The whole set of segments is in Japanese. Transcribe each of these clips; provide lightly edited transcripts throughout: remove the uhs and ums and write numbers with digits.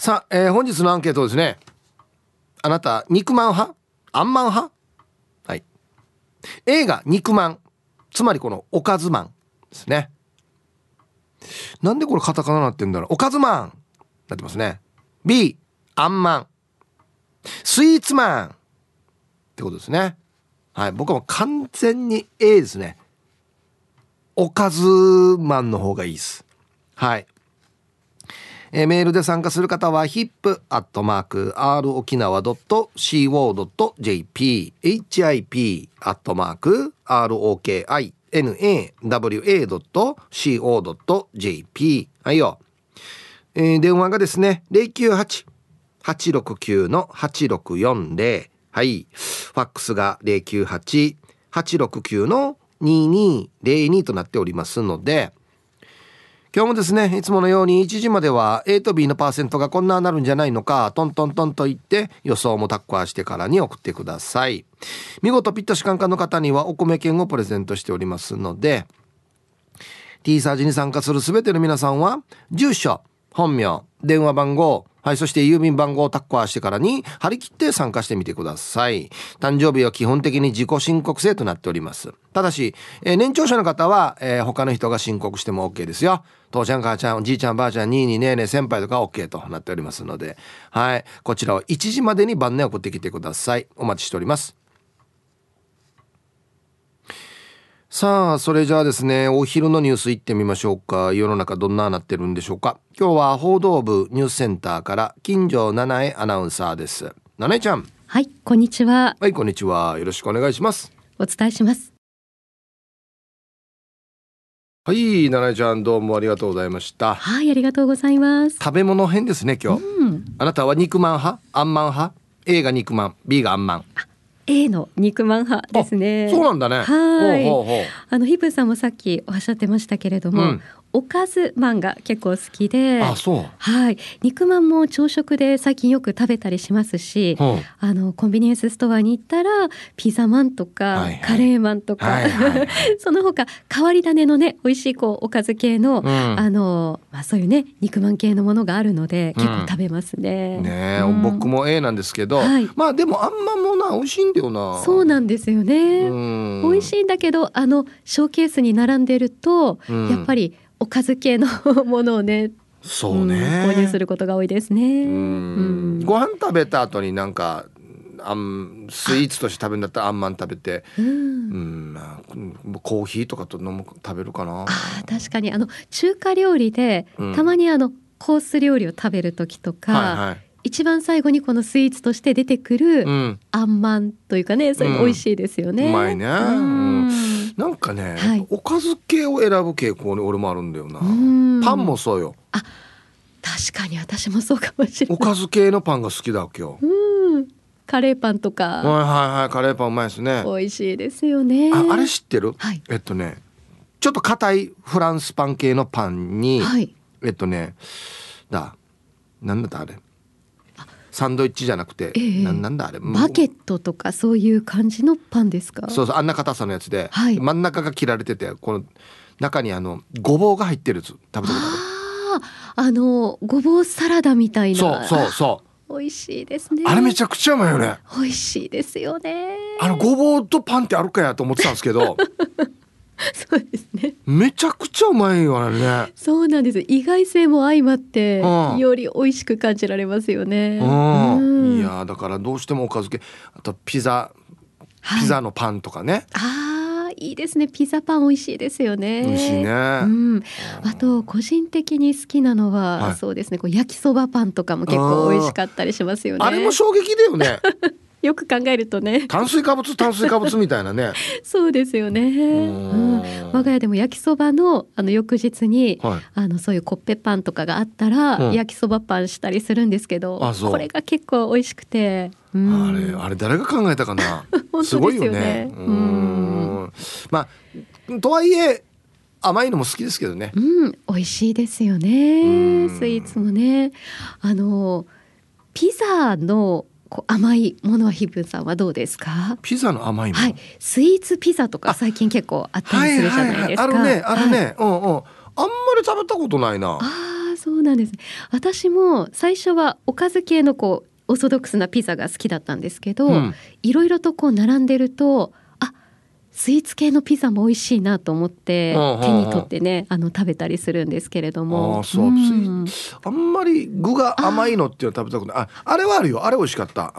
さあ、本日のアンケートですね。あなた肉まん派、あんまん派。はい、Aが肉まん、つまりこのおかずまんですね。なんでこれカタカナなってんだろう。おかずまんなってますね。 B あんまん、スイーツマンってことですね。はい、僕はもう完全に A ですね。おかずマンの方がいいです。はい、メールで参加する方は hip@rokinawa.co.jp hip@rokinawa.co.jp。 はいよ、電話がですね 098-869-8640。 はい、ファックスが 098-869-2202 となっておりますので、今日もですねいつものように1時までは A と B のパーセントがこんななるんじゃないのかトントントンと言って予想もタッコアしてからに送ってください。見事ピッタシカンカンの方にはお米券をプレゼントしておりますので、 T サージに参加するすべての皆さんは住所、本名、電話番号、はい、そして郵便番号をタッコアしてからに張り切って参加してみてください。誕生日は基本的に自己申告制となっております。ただし、年長者の方は、他の人が申告しても OK ですよ。父ちゃん、母ちゃん、おじいちゃん、ばあちゃん、にいにねえねえ、先輩とか OK となっておりますので、はい、こちらを1時までに晩年送ってきてください。お待ちしております。さあ、それじゃあですね、お昼のニュースいってみましょうか。世の中どんななってるんでしょうか。今日は報道部ニュースセンターから金城七重アナウンサーです。七重ちゃん。はい、こんにちは。はい、こんにちは。よろしくお願いします。お伝えします。はい、七重ちゃん、どうもありがとうございました。はい、ありがとうございます。食べ物編ですね今日、あなたは肉まん派、あんまん派。 A が肉まん、 B があんまん。A の肉まん派ですね。そうなんだね。はい、ほうほうほう。ヒプさんもさっきおっしゃってましたけれども、おかずまんが結構好きで。あ、そう。はい、肉まんも朝食で最近よく食べたりしますし、コンビニエンスストアに行ったらピザまんとか、はいはい、カレーまんとか、はいはい、その他変わり種のね、美味しいこうおかず系の、そういうね肉まん系のものがあるので結構食べますね。僕も A なんですけど、でもあんまもな美味しいんだよな。そうなんですよね。美味しいんだけど、ショーケースに並んでると、やっぱりおかず系のものをね、そうね、購入することが多いですね。ご飯食べた後になんかスイーツとして食べるんだったらあんまん食べて、コーヒーとかと飲む、食べるかな。確かに中華料理で、たまにコース料理を食べる時とか、一番最後にこのスイーツとして出てくる、あんまんというかね、それ美味しいですよね。うまいね。なんかね、おかず系を選ぶ傾向に俺もあるんだよな。パンもそうよ。あ、確かに私もそうかもしれない。おかず系のパンが好きだわけよ。カレーパンとか。カレーパンうまいですね。美味しいですよね。あれ知ってる？ちょっと硬いフランスパン系のパンに、なんだったあれ。サンドイッチじゃなくて、なんだあれ、バゲットとかそういう感じのパンですか？そうそう、あんな硬さのやつで、真ん中が切られてて、この中にごぼうが入ってるやつ食べたことある？ごぼうサラダみたいな。そうそうそう、美味しいですね。あれめちゃくちゃうまいよね。美味しいですよね。ごぼうとパンってあるかやと思ってたんですけどそうですね、めちゃくちゃうまいわね。そうなんです。意外性も相まって、より美味しく感じられますよね。いや、だからどうしてもおかず系、あとピザのパンとかね。いいですね。ピザパン美味しいですよね。美味しいね。あと個人的に好きなのは、そうですね、こう焼きそばパンとかも結構美味しかったりしますよね。あれも衝撃だよね。よく考えるとね、炭水化物みたいなねそうですよね。我が家でも焼きそばの翌日に、そういうコッペパンとかがあったら、焼きそばパンしたりするんですけど、これが結構美味しくて、あれ誰が考えたかなすごいよね。とはいえ甘いのも好きですけどね。美味しいですよね。スイーツもね。ピザの甘いものはヒブさんはどうですか？ピザの甘いもの、スイーツピザとか最近結構あったりするじゃないですか。あるね。あんまり食べたことないな。あ、そうなんですね。私も最初はおかず系のこうオーソドックスなピザが好きだったんですけど、いろいろとこう並んでると、あ、スイーツ系のピザも美味しいなと思って手に取ってね、食べたりするんですけれども、 あんまり具が甘いのっていうのは食べたくない。 あれはあるよ。あれ美味しかった。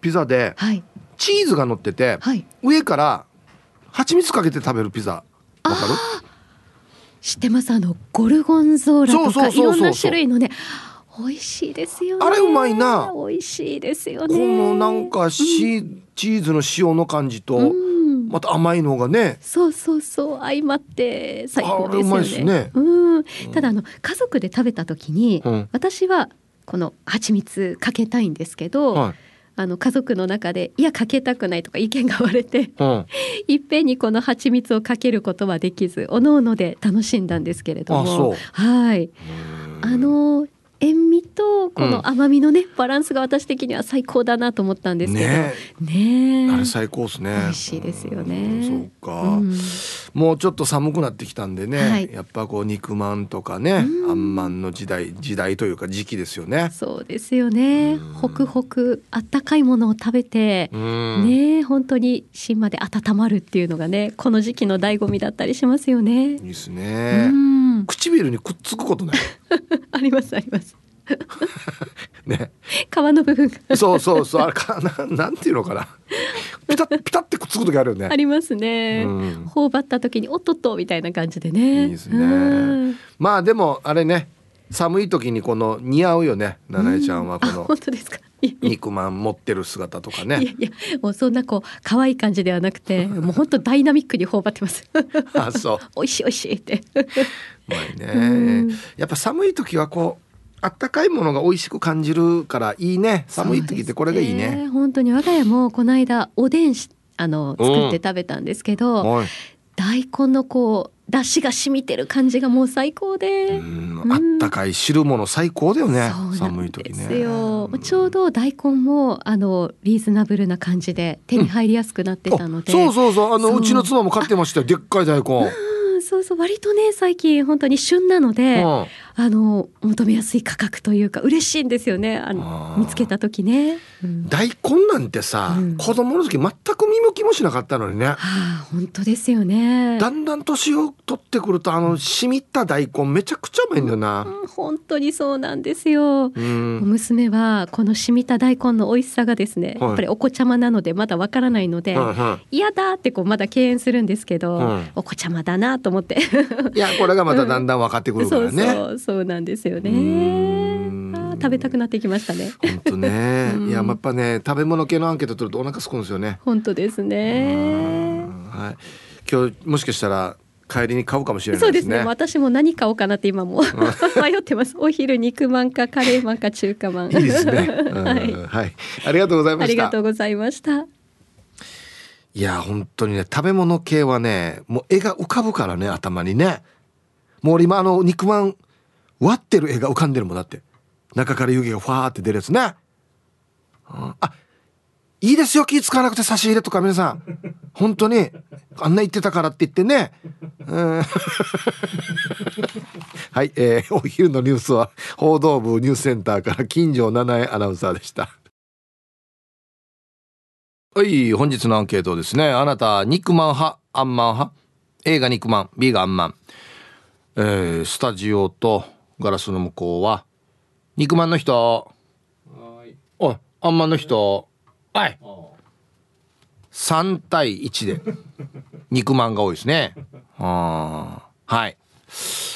ピザで、はい、チーズが乗ってて、はい、上から蜂蜜かけて食べるピザ、わかる？知ってます。ゴルゴンゾーラとかいろんな種類のね、美味しいですよね。あれうまいな。美味しいですよね。このなんかチーズの塩の感じと、また甘いのがね、そうそうそう、相まって最高ですよね。あれうまいですね。ただ家族で食べた時に、私はこの蜂蜜かけたいんですけど、はい、家族の中でいやかけたくないとか意見が割れて、いっぺんにこの蜂蜜をかけることはできず、おのおので楽しんだんですけれども、あ、そう、はい、塩味とこの甘みのね、バランスが私的には最高だなと思ったんですけどね。あれ最高ですね。美味しいですよね。そうか、もうちょっと寒くなってきたんでね、はい、やっぱこう肉まんとかね、あんまんの時代というか時期ですよね。そうですよね。ホクホクあったかいものを食べてね、本当に芯まで温まるっていうのがね、この時期の醍醐味だったりしますよね。いいですね。唇にくっつくことないありますありますね、皮の部分がそうそうそう、あれかな、なんていうのかな、ピタってくっつく時あるよね。ありますね、頬張った時におっとっとみたいな感じでね。いいですね。まあでもあれね、寒い時にこの似合うよね、ななえちゃんはこの、本当ですか？肉まん持ってる姿とかね。いやもうそんなこう可愛い感じではなくて、もう本当ダイナミックに頬張ってますあ、そう、おいしいおいしいってまあね、やっぱ寒い時はこうあったかいものが美味しく感じるからいいね。寒い時ってこれがいいね。本当に我が家もこの間おでん作って食べたんですけど、大根のこう出汁が染みてる感じがもう最高で、あったかい汁物最高だよね。寒い時ね。そうですよ。ちょうど大根もリーズナブルな感じで手に入りやすくなってたので、そうそうそう、うちの妻も買ってましたよ、でっかい大根。そうそう、割とね最近本当に旬なので、求めやすい価格というか嬉しいんですよね、見つけた時ね、大根なんてさ、子供の時全く見向きもしなかったのにね。本当ですよね。だんだん年を取ってくるとしみった大根めちゃくちゃうまいんだよな、本当にそうなんですよ、娘はこのしみた大根の美味しさがですね、やっぱりお子ちゃまなのでまだわからないので、嫌だってこうまだ敬遠するんですけど、お子ちゃまだなと思っていや、これがまただんだん分かってくるからね、そうなんですよね。食べたくなってきましたね。本当ね。いや、やっぱね、食べ物系のアンケート取るとお腹すくんですよね。本当ですね。はい。今日もしかしたら帰りに買うかもしれないですね。そうですね。私も何買おうかなって今も迷ってます。お昼肉まんかカレーまんか中華まん。いいですね。はい、はい。ありがとうございました。ありがとうございました。いや本当にね、食べ物系はね、もう絵が浮かぶからね、頭にね。もう今肉まん割ってる絵が浮かんでるもんだって。中から湯気がファーって出るやつね。あ、いいですよ、気使わなくて差し入れとか皆さん。本当にあんな言ってたからって言ってね。はい、お昼のニュースは報道部ニュースセンターから金城七重アナウンサーでした。はい、本日のアンケートですね。あなた肉まん派、あんまん派？ A が肉まん、B があんまん。スタジオとガラスの向こうは肉まんの人、おい、あんまんの人、おい、3対1で肉まんが多いですね。はい、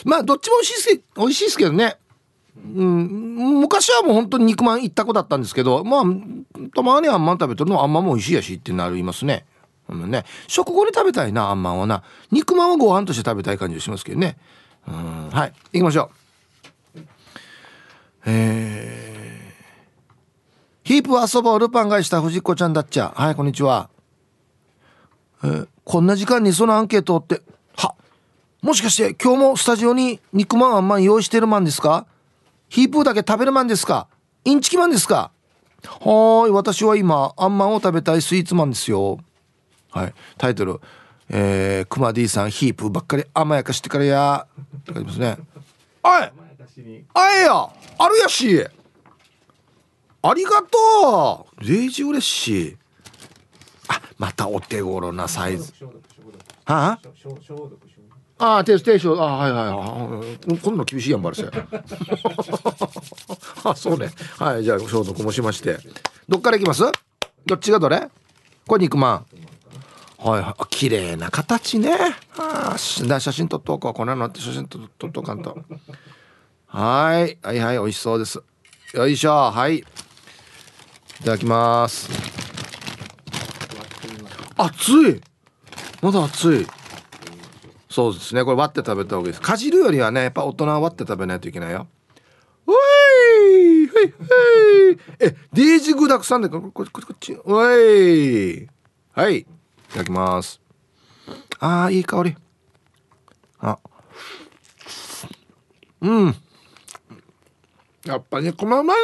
まあどっちも美味しいですけどね、昔はもう本当に肉まん一択だったんですけど、まあたまにあんまん食べてるのはあんまんも美味しいやしってなりますね。食後で食べたいな、あんまんはな。肉まんはご飯として食べたい感じがしますけどね。はい、行きましょう。ヒープ遊ぼう、ルパンがした藤子ちゃんだっちゃ。はい、こんにちは。こんな時間にそのアンケートって、もしかして今日もスタジオに肉まんあんまん用意してるマンですか？ヒープだけ食べるマンですか？インチキマンですか？はい、私は今あんまんを食べたいスイーツマンですよ。はい、タイトル。クマ D さん、ヒープばっかり甘やかしてからやとか言いますね。おいにあえやあるやし、ありがとうデイジ嬉しい。あ、またお手頃なサイズ。はあ、あ、テイショー、あ、はいはい、こんな厳しいやんばるせ。あ、そうね。はい、じゃあ消毒もしまして。どっからいきます？どっちがどれ？これ肉まん。はいはい、綺麗な形ね。あ、写真撮っとこう、こんなのって写真撮っとかんと。はいはいはい、美味しそうです。よいしょ、はい。いただきます。熱い、まだ熱い。そうですね、これ割って食べた方がいいです。かじるよりはね、やっぱ大人は割って食べないといけないよ。おいはいはい、え、デイジ具だくさんで、こっちおい、はい、いただきます。あー、いい香り。あ、うん、やっぱ肉まんうまい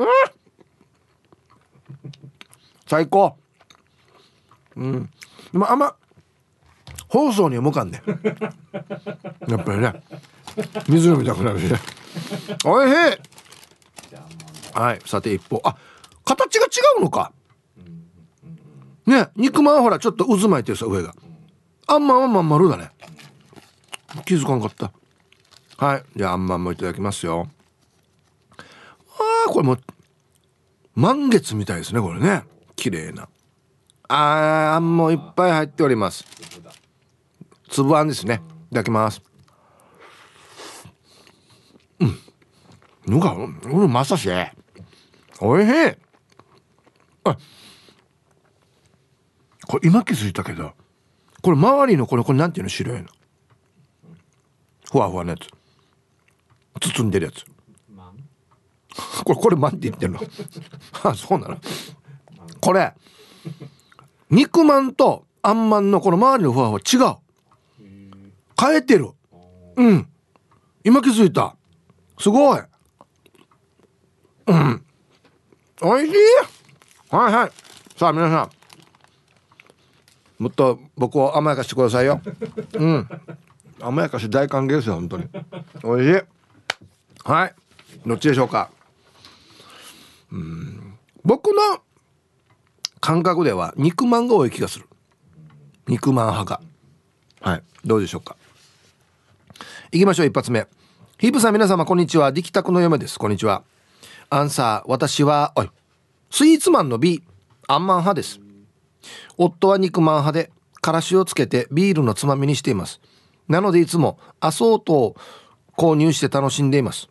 ね。最高。うん、でもあんま放送には向かんねやっぱりね、水飲みたくなるしね。おいしい。はい、さて一方、あ、形が違うのかね。肉まんはほらちょっと渦巻いてるさ、上があんまんはまん丸だね。気づかなかった。はい、じゃああんまんもいただきますよ。あー、これも満月みたいですね、これね。綺麗なあんもいっぱい入っております。粒あんですね。いただきます。うん。なんか、うん、まさし。おいしい。あ、これ今気づいたけど、これ周りのこれなんていうの、白いの。ふわふわのやつ。包んでるやつ。これマンって言ってるの。あ、そうなの。これ。肉まんとあんまんのこの周りのふわふわ違う、変えてる。うん、今気づいた。すごい。うん、おいしい。はいはい、さあ皆さん、もっと僕を甘やかしてくださいよ。うん、甘やかし大歓迎ですよ、本当に。おいしい。はい、どっちでしょうか。うん、僕の感覚では肉まんが多い気がする。肉まん派が。はい、どうでしょうか。いきましょう、一発目。ヒープさん、皆様こんにちは。力宅の嫁です。こんにちは。アンサー、私はスイーツマンの B、 あんまん派です。夫は肉まん派で、からしをつけてビールのつまみにしています。なのでいつもアソートを購入して楽しんでいます。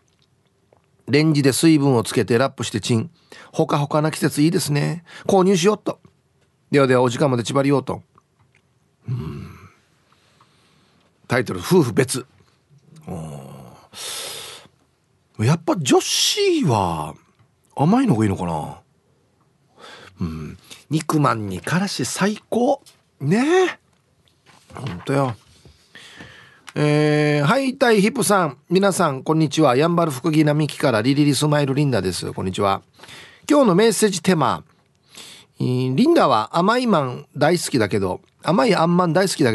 レンジで水分をつけてラップしてチン。ほかほかな季節いいですね。購入しよっと。ではではお時間まで縛りようと。うーん、タイトル、夫婦別。やっぱ女子は甘いのがいいのかな。うん、肉まんにからし最高ねえ、ほんとよ。ハイタイヒップさん、皆さんこんにちは。やんばる福木並木からリリリスマイルリンダです。こんにちは。今日のメッセージテーマ、リンダは甘いあんまん大好きだけ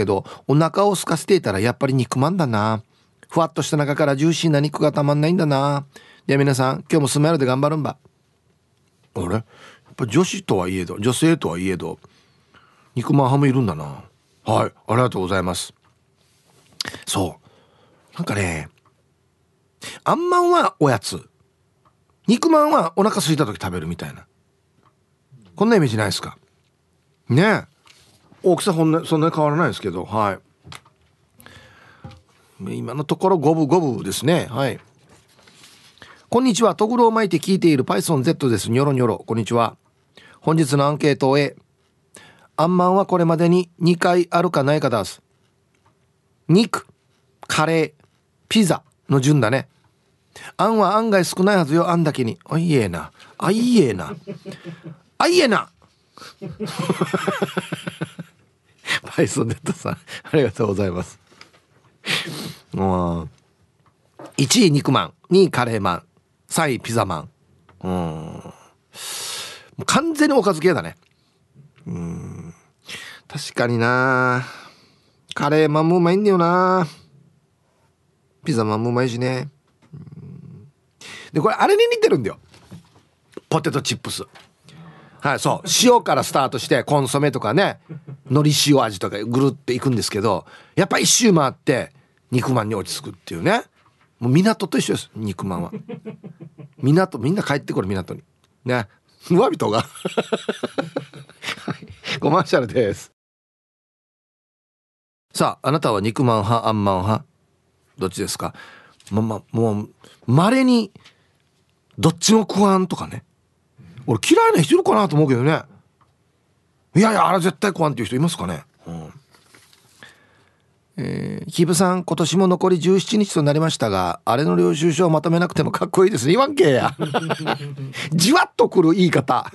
ど、お腹を空かせていたらやっぱり肉まんだな。ふわっとした中からジューシーな肉がたまんないんだな。では皆さん、今日もスマイルで頑張るんば。あれ、やっぱ女性とはいえど肉まん派もいるんだな。はい、ありがとうございます。そう、なんかね、あんまんはおやつ、肉まんはお腹空いた時食べるみたいな、こんなイメージないですかね。大きさそんなに変わらないですけど、はい、今のところ五分五分ですね。はい、こんにちは。トグロを巻いて聞いているパイソン Z です。ニョロニョロ、こんにちは。本日のアンケートを A、 あんまんはこれまでに2回あるかないかだす。肉、カレー、ピザの順だね。あんは案外少ないはずよ、あんだけに。あいえな、あいえな、あいえな。パイソンネットさん、ありがとうございます。1位肉まん、2位カレーまん、3位ピザまん。もう完全におかず系だね。うん、確かにな。カレーまんもうまいんだよな。ピザマンもうまいしね。でこれあれに似てるんだよ、ポテトチップス。はい、そう、塩からスタートしてコンソメとかね、海苔塩味とかぐるっていくんですけど、やっぱ一周回って肉まんに落ち着くっていうね。もう港と一緒です、肉まんは。港、みんな帰ってこれ港にね、うわびとが、はい、コマーシャルです。さあ、あなたは肉まん派、あんまん派、どっちですか。もう稀にどっちも食わんとかね。俺嫌いな人いるかなと思うけどね。いやいや、あれ絶対食わんっていう人いますかね。うん。キブさん、今年も残り17日となりましたが、あれの領収書をまとめなくてもかっこいいですね。言わんけや。じわっとくる言い方。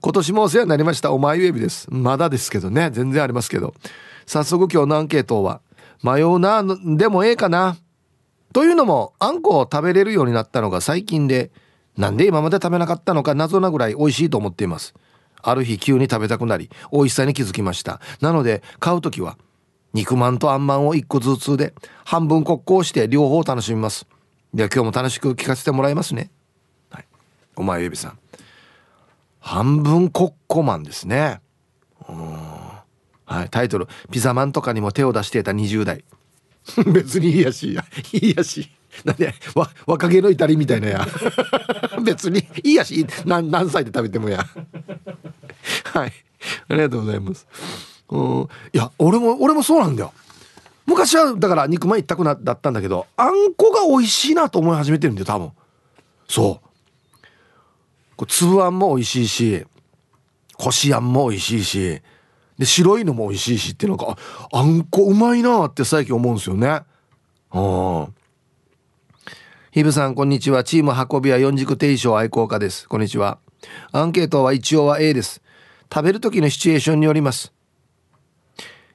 今年もお世話になりました。お前ゆえびです。まだですけどね、全然ありますけど。早速今日のアンケートは、迷うな、でもええかな。というのも、あんこを食べれるようになったのが最近で、なんで今まで食べなかったのか謎なぐらい美味しいと思っています。ある日急に食べたくなり、美味しさに気づきました。なので買うときは肉まんとあんまんを1個ずつで半分梱包して両方楽しみます。では今日も楽しく聞かせてもらいますね、はい、お前エビさん、半分コッコマンですね。はい、タイトル、ピザマンとかにも手を出していた20代。別にいいやし、いいやし、なんで若気の至りみたいなや。別にいいやし、何歳で食べてもや。はい、ありがとうございます。いや、俺もそうなんだよ。昔はだから肉まん一択だったんだけど、あんこが美味しいなと思い始めてるんだよ、多分。そう、こう粒あんも美味しいし、こしあんも美味しいし、で白いのも美味しいしって、なんかあんこうまいなって最近思うんですよね。うん。ひぶさん、こんにちは。チーム運びは四軸定称愛好家です。こんにちは。アンケートは一応は A です。食べる時のシチュエーションによります。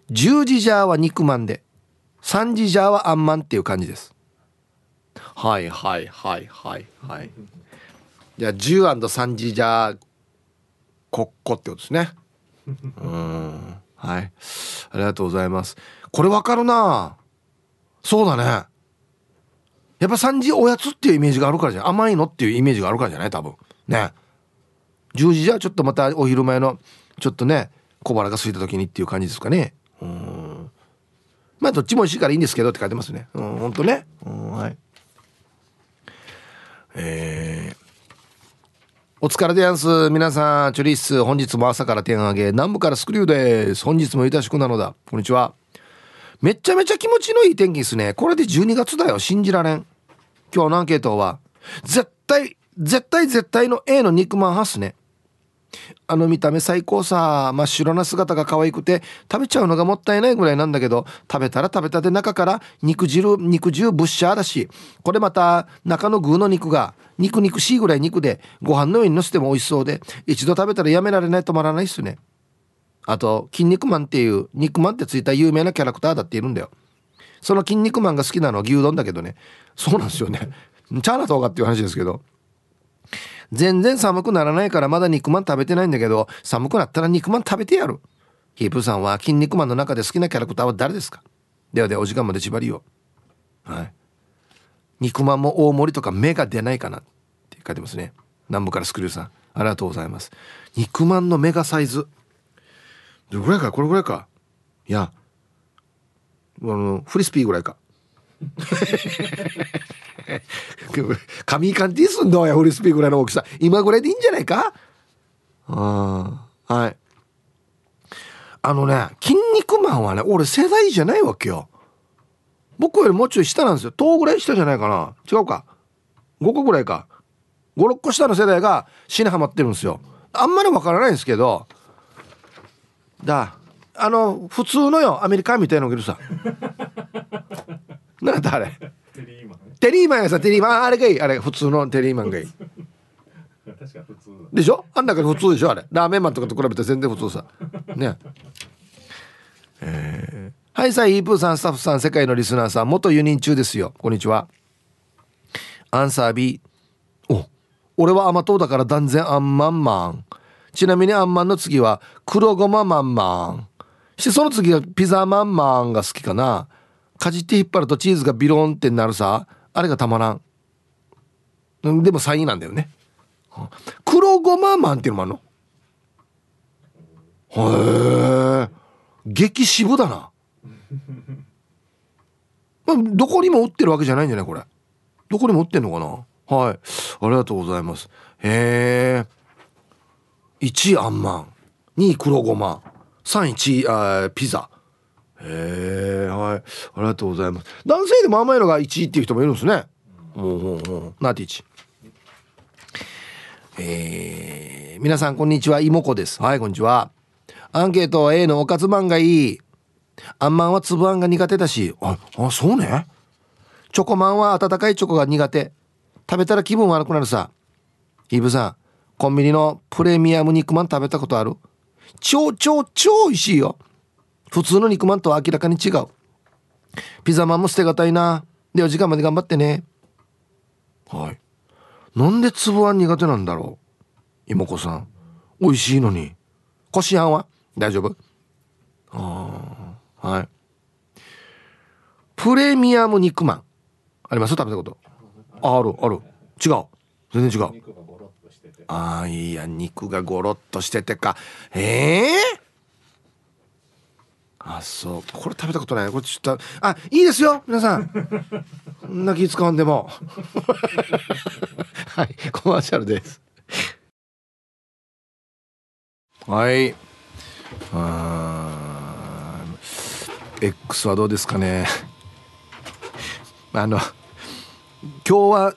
10時ジャーは肉まんで、3時ジャーはあんまんっていう感じです。はいはいはいはいはい。じゃあ 10&3 時ジャーコッコってことですね。はい、ありがとうございます。これわかるな。そうだね、やっぱ3時おやつっていうイメージがあるからじゃない、甘いのっていうイメージがあるからじゃない、多分ね。10時じゃちょっとまたお昼前のちょっとね小腹が空いた時にっていう感じですかね。うん、まあどっちも美味しいからいいんですけどって書いてますね。うん、ほんとね。うん、はい。お疲れでやんす。皆さんチョリース、本日も朝から天上げ、南部からスクリューです。本日もゆたしくなのだ。こんにちは。めちゃめちゃ気持ちのいい天気ですね。これで12月だよ、信じられん。今日のアンケートは絶対の A の肉まん派っすね。あの見た目最高さ、真っ白な姿が可愛くて食べちゃうのがもったいないぐらいなんだけど、食べたら食べたで中から肉汁ぶっしゃーだし、これまた中の具の肉が肉肉しいぐらい肉で、ご飯の上に乗せても美味しそうで、一度食べたらやめられない、止まらないっすね。あと筋肉マンっていう、肉マンってついた有名なキャラクターだっているんだよ。その筋肉マンが好きなのは牛丼だけどね。そうなんですよね。チャーナとかっていう話ですけど、全然寒くならないからまだ肉まん食べてないんだけど、寒くなったら肉まん食べてやる。ヒープさんは筋肉マンの中で好きなキャラクターは誰ですか。ではでは、お時間まで縛りよ。はい。肉まんも大盛りとか目が出ないかなって書いてますね。南部からスクリューさん、ありがとうございます。肉まんのメガサイズどれぐらいか、これぐらいか、いや、フリスピーぐらいか。神いかんっていいすんだよ、フリスピーぐらいの大きさ、今ぐらいでいいんじゃないか。ああ、はい。あのね、筋肉マンはね、俺世代じゃないわけよ。僕よりもうちょい下なんですよ。10ぐらい下じゃないかな、違うか、5個ぐらいか、5、6個下の世代が死にはまってるんですよ。あんまりわからないんですけど、だあの普通のよアメリカみたいなのがいるさ。なんだあれ、テリーマンやさ、テリーマン、あれがいい、あれ普通のテリーマンがいい。確か普通でしょ、あん中で普通でしょ、あれラーメンマンとかと比べたら全然普通さね。はいさ、イープーさん、スタッフさん、世界のリスナーさん、元輸入中ですよ、こんにちは。アンサー B。 俺は甘党だから断然アンマンマン。ちなみにあんまんの次は黒ごままんまんして、その次はピザまんまんが好きかな。かじって引っ張るとチーズがビロンってなるさ、あれがたまらん。でも3位なんだよね。黒ごまマンっていうのもあんの。へえ、激渋だな。まあ、どこにも売ってるわけじゃないんじゃないこれ。どこにも売ってんのかな。はい、ありがとうございます。へえ、1位あんまん、2位黒ごま、3位ピザ。へえ、はい、ありがとうございます。男性でも甘いのが1位っていう人もいるんですね。ナティチ、皆さんこんにちは、いもこです。はい、こんにちは。アンケート A のおかつまんがいい。あんまんは粒あんが苦手だし、あ、そうね。チョコまんは温かいチョコが苦手、食べたら気分悪くなるさ。イブさん、コンビニのプレミアム肉まん食べたことある？超美味しいよ。普通の肉まんとは明らかに違う。ピザまんも捨てがたいな。では時間まで頑張ってね。はい、なんで粒あん苦手なんだろう。いもこさん、美味しいのに。こしあんは大丈夫？ああ、はい。プレミアム肉まんあります？食べたこと？ある。違う、全然違う。ああ、いや、肉がゴロッとしててか。あ、そう、これ食べたことない。これちょっと、あ、いいですよ皆さん。こんな気使わんでも。はい、コマーシャルです。はい、X はどうですかね。今日は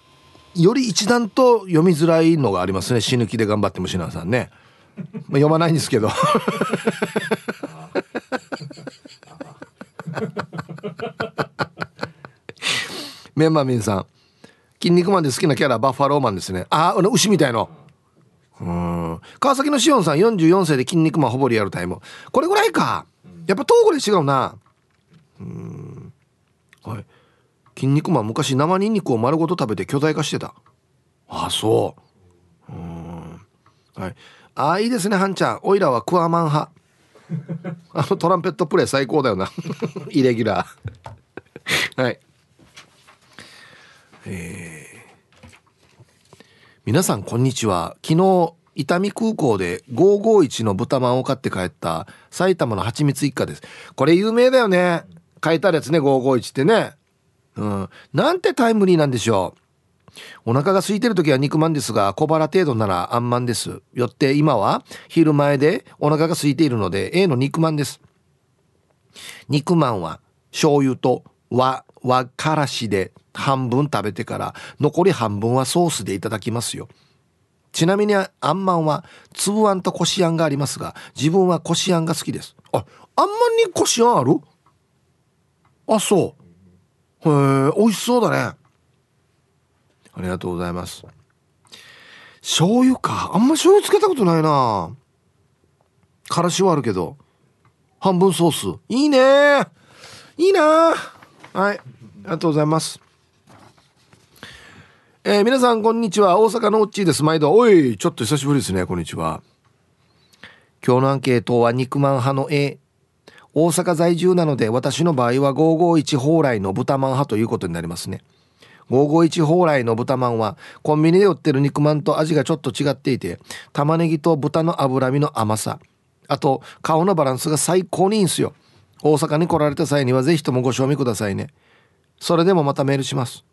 より一段と読みづらいのがありますね。死ぬ気で頑張ってもしなさんね、読まないんですけど。メンマミンさん、筋肉マンで好きなキャラバッファローマンですね。あ、牛みたいの。川崎のしおんさん、44歳で筋肉マンほぼリアルタイム。これぐらいか、やっぱ10ぐらい違うな。はい、筋肉マン昔生ニンニクを丸ごと食べて巨大化してた。あ、そう。はい、あ、いいですね。ハンちゃん、オイラはクワマン派。トランペットプレイ最高だよな。イレギュラー。はい、皆さんこんにちは。昨日伊丹空港で551の豚まんを買って帰った埼玉のはちみつ一家です。これ有名だよね、買えたやつね、551ってね。なんてタイムリーなんでしょう。お腹が空いてる時は肉まんですが、小腹程度ならあんまんです。よって今は昼前でお腹が空いているので A の肉まんです。肉まんは醤油と和からしで半分食べてから、残り半分はソースでいただきますよ。ちなみにあんまんは粒あんとこしあんがありますが、自分はこしあんが好きです。あんまんにこしあんある？あ、そう。へえ、美味しそうだね。ありがとうございます。醤油か、あんま醤油つけたことないな。からしはあるけど、半分ソースいいね、いいな。はい、ありがとうございます。皆さんこんにちは、大阪のおっちーです。毎度。おい、ちょっと久しぶりですね。こんにちは。今日のアンケートは肉まん派の A。 大阪在住なので私の場合は551蓬莱の豚まん派ということになりますね。551蓬莱の豚まんはコンビニで売ってる肉まんと味がちょっと違っていて、玉ねぎと豚の脂身の甘さ、あと顔のバランスが最高にいいんすよ。大阪に来られた際にはぜひともご賞味くださいね。それでもまたメールします。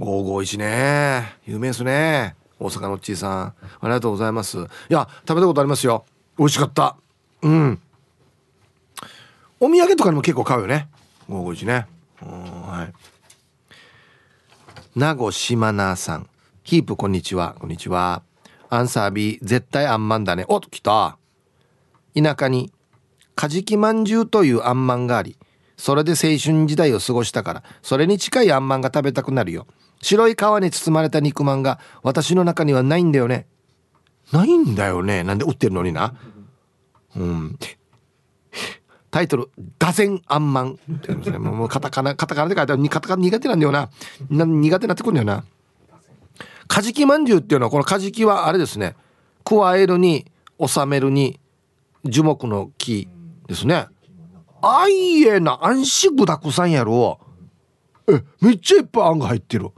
551ね、有名ですね。大阪のっちーさん、ありがとうございます。いや、食べたことありますよ。美味しかった。お土産とかにも結構買うよね、551ね。はい、名護しまなさん、ヒープこんにちは。こんにちは。アンサー B、 絶対あんまんだね。おっと来た。田舎にカジキまんじゅうというあんまんがあり、それで青春時代を過ごしたから、それに近いあんまんが食べたくなるよ。白い皮に包まれた肉まんが私の中にはないんだよね。ないんだよね、なんで売ってるのにな。タイトル、打線あんまん。もうカタカナで書いてある。カタカナ苦手なんだよな。苦手になってくるんだよな。カジキまんじゅうっていうのは、このカジキはあれですね。加えるに、収めるに、樹木の木ですね。あいえな、あんし具だくさんやろ。え、めっちゃいっぱいあんが入ってる。へ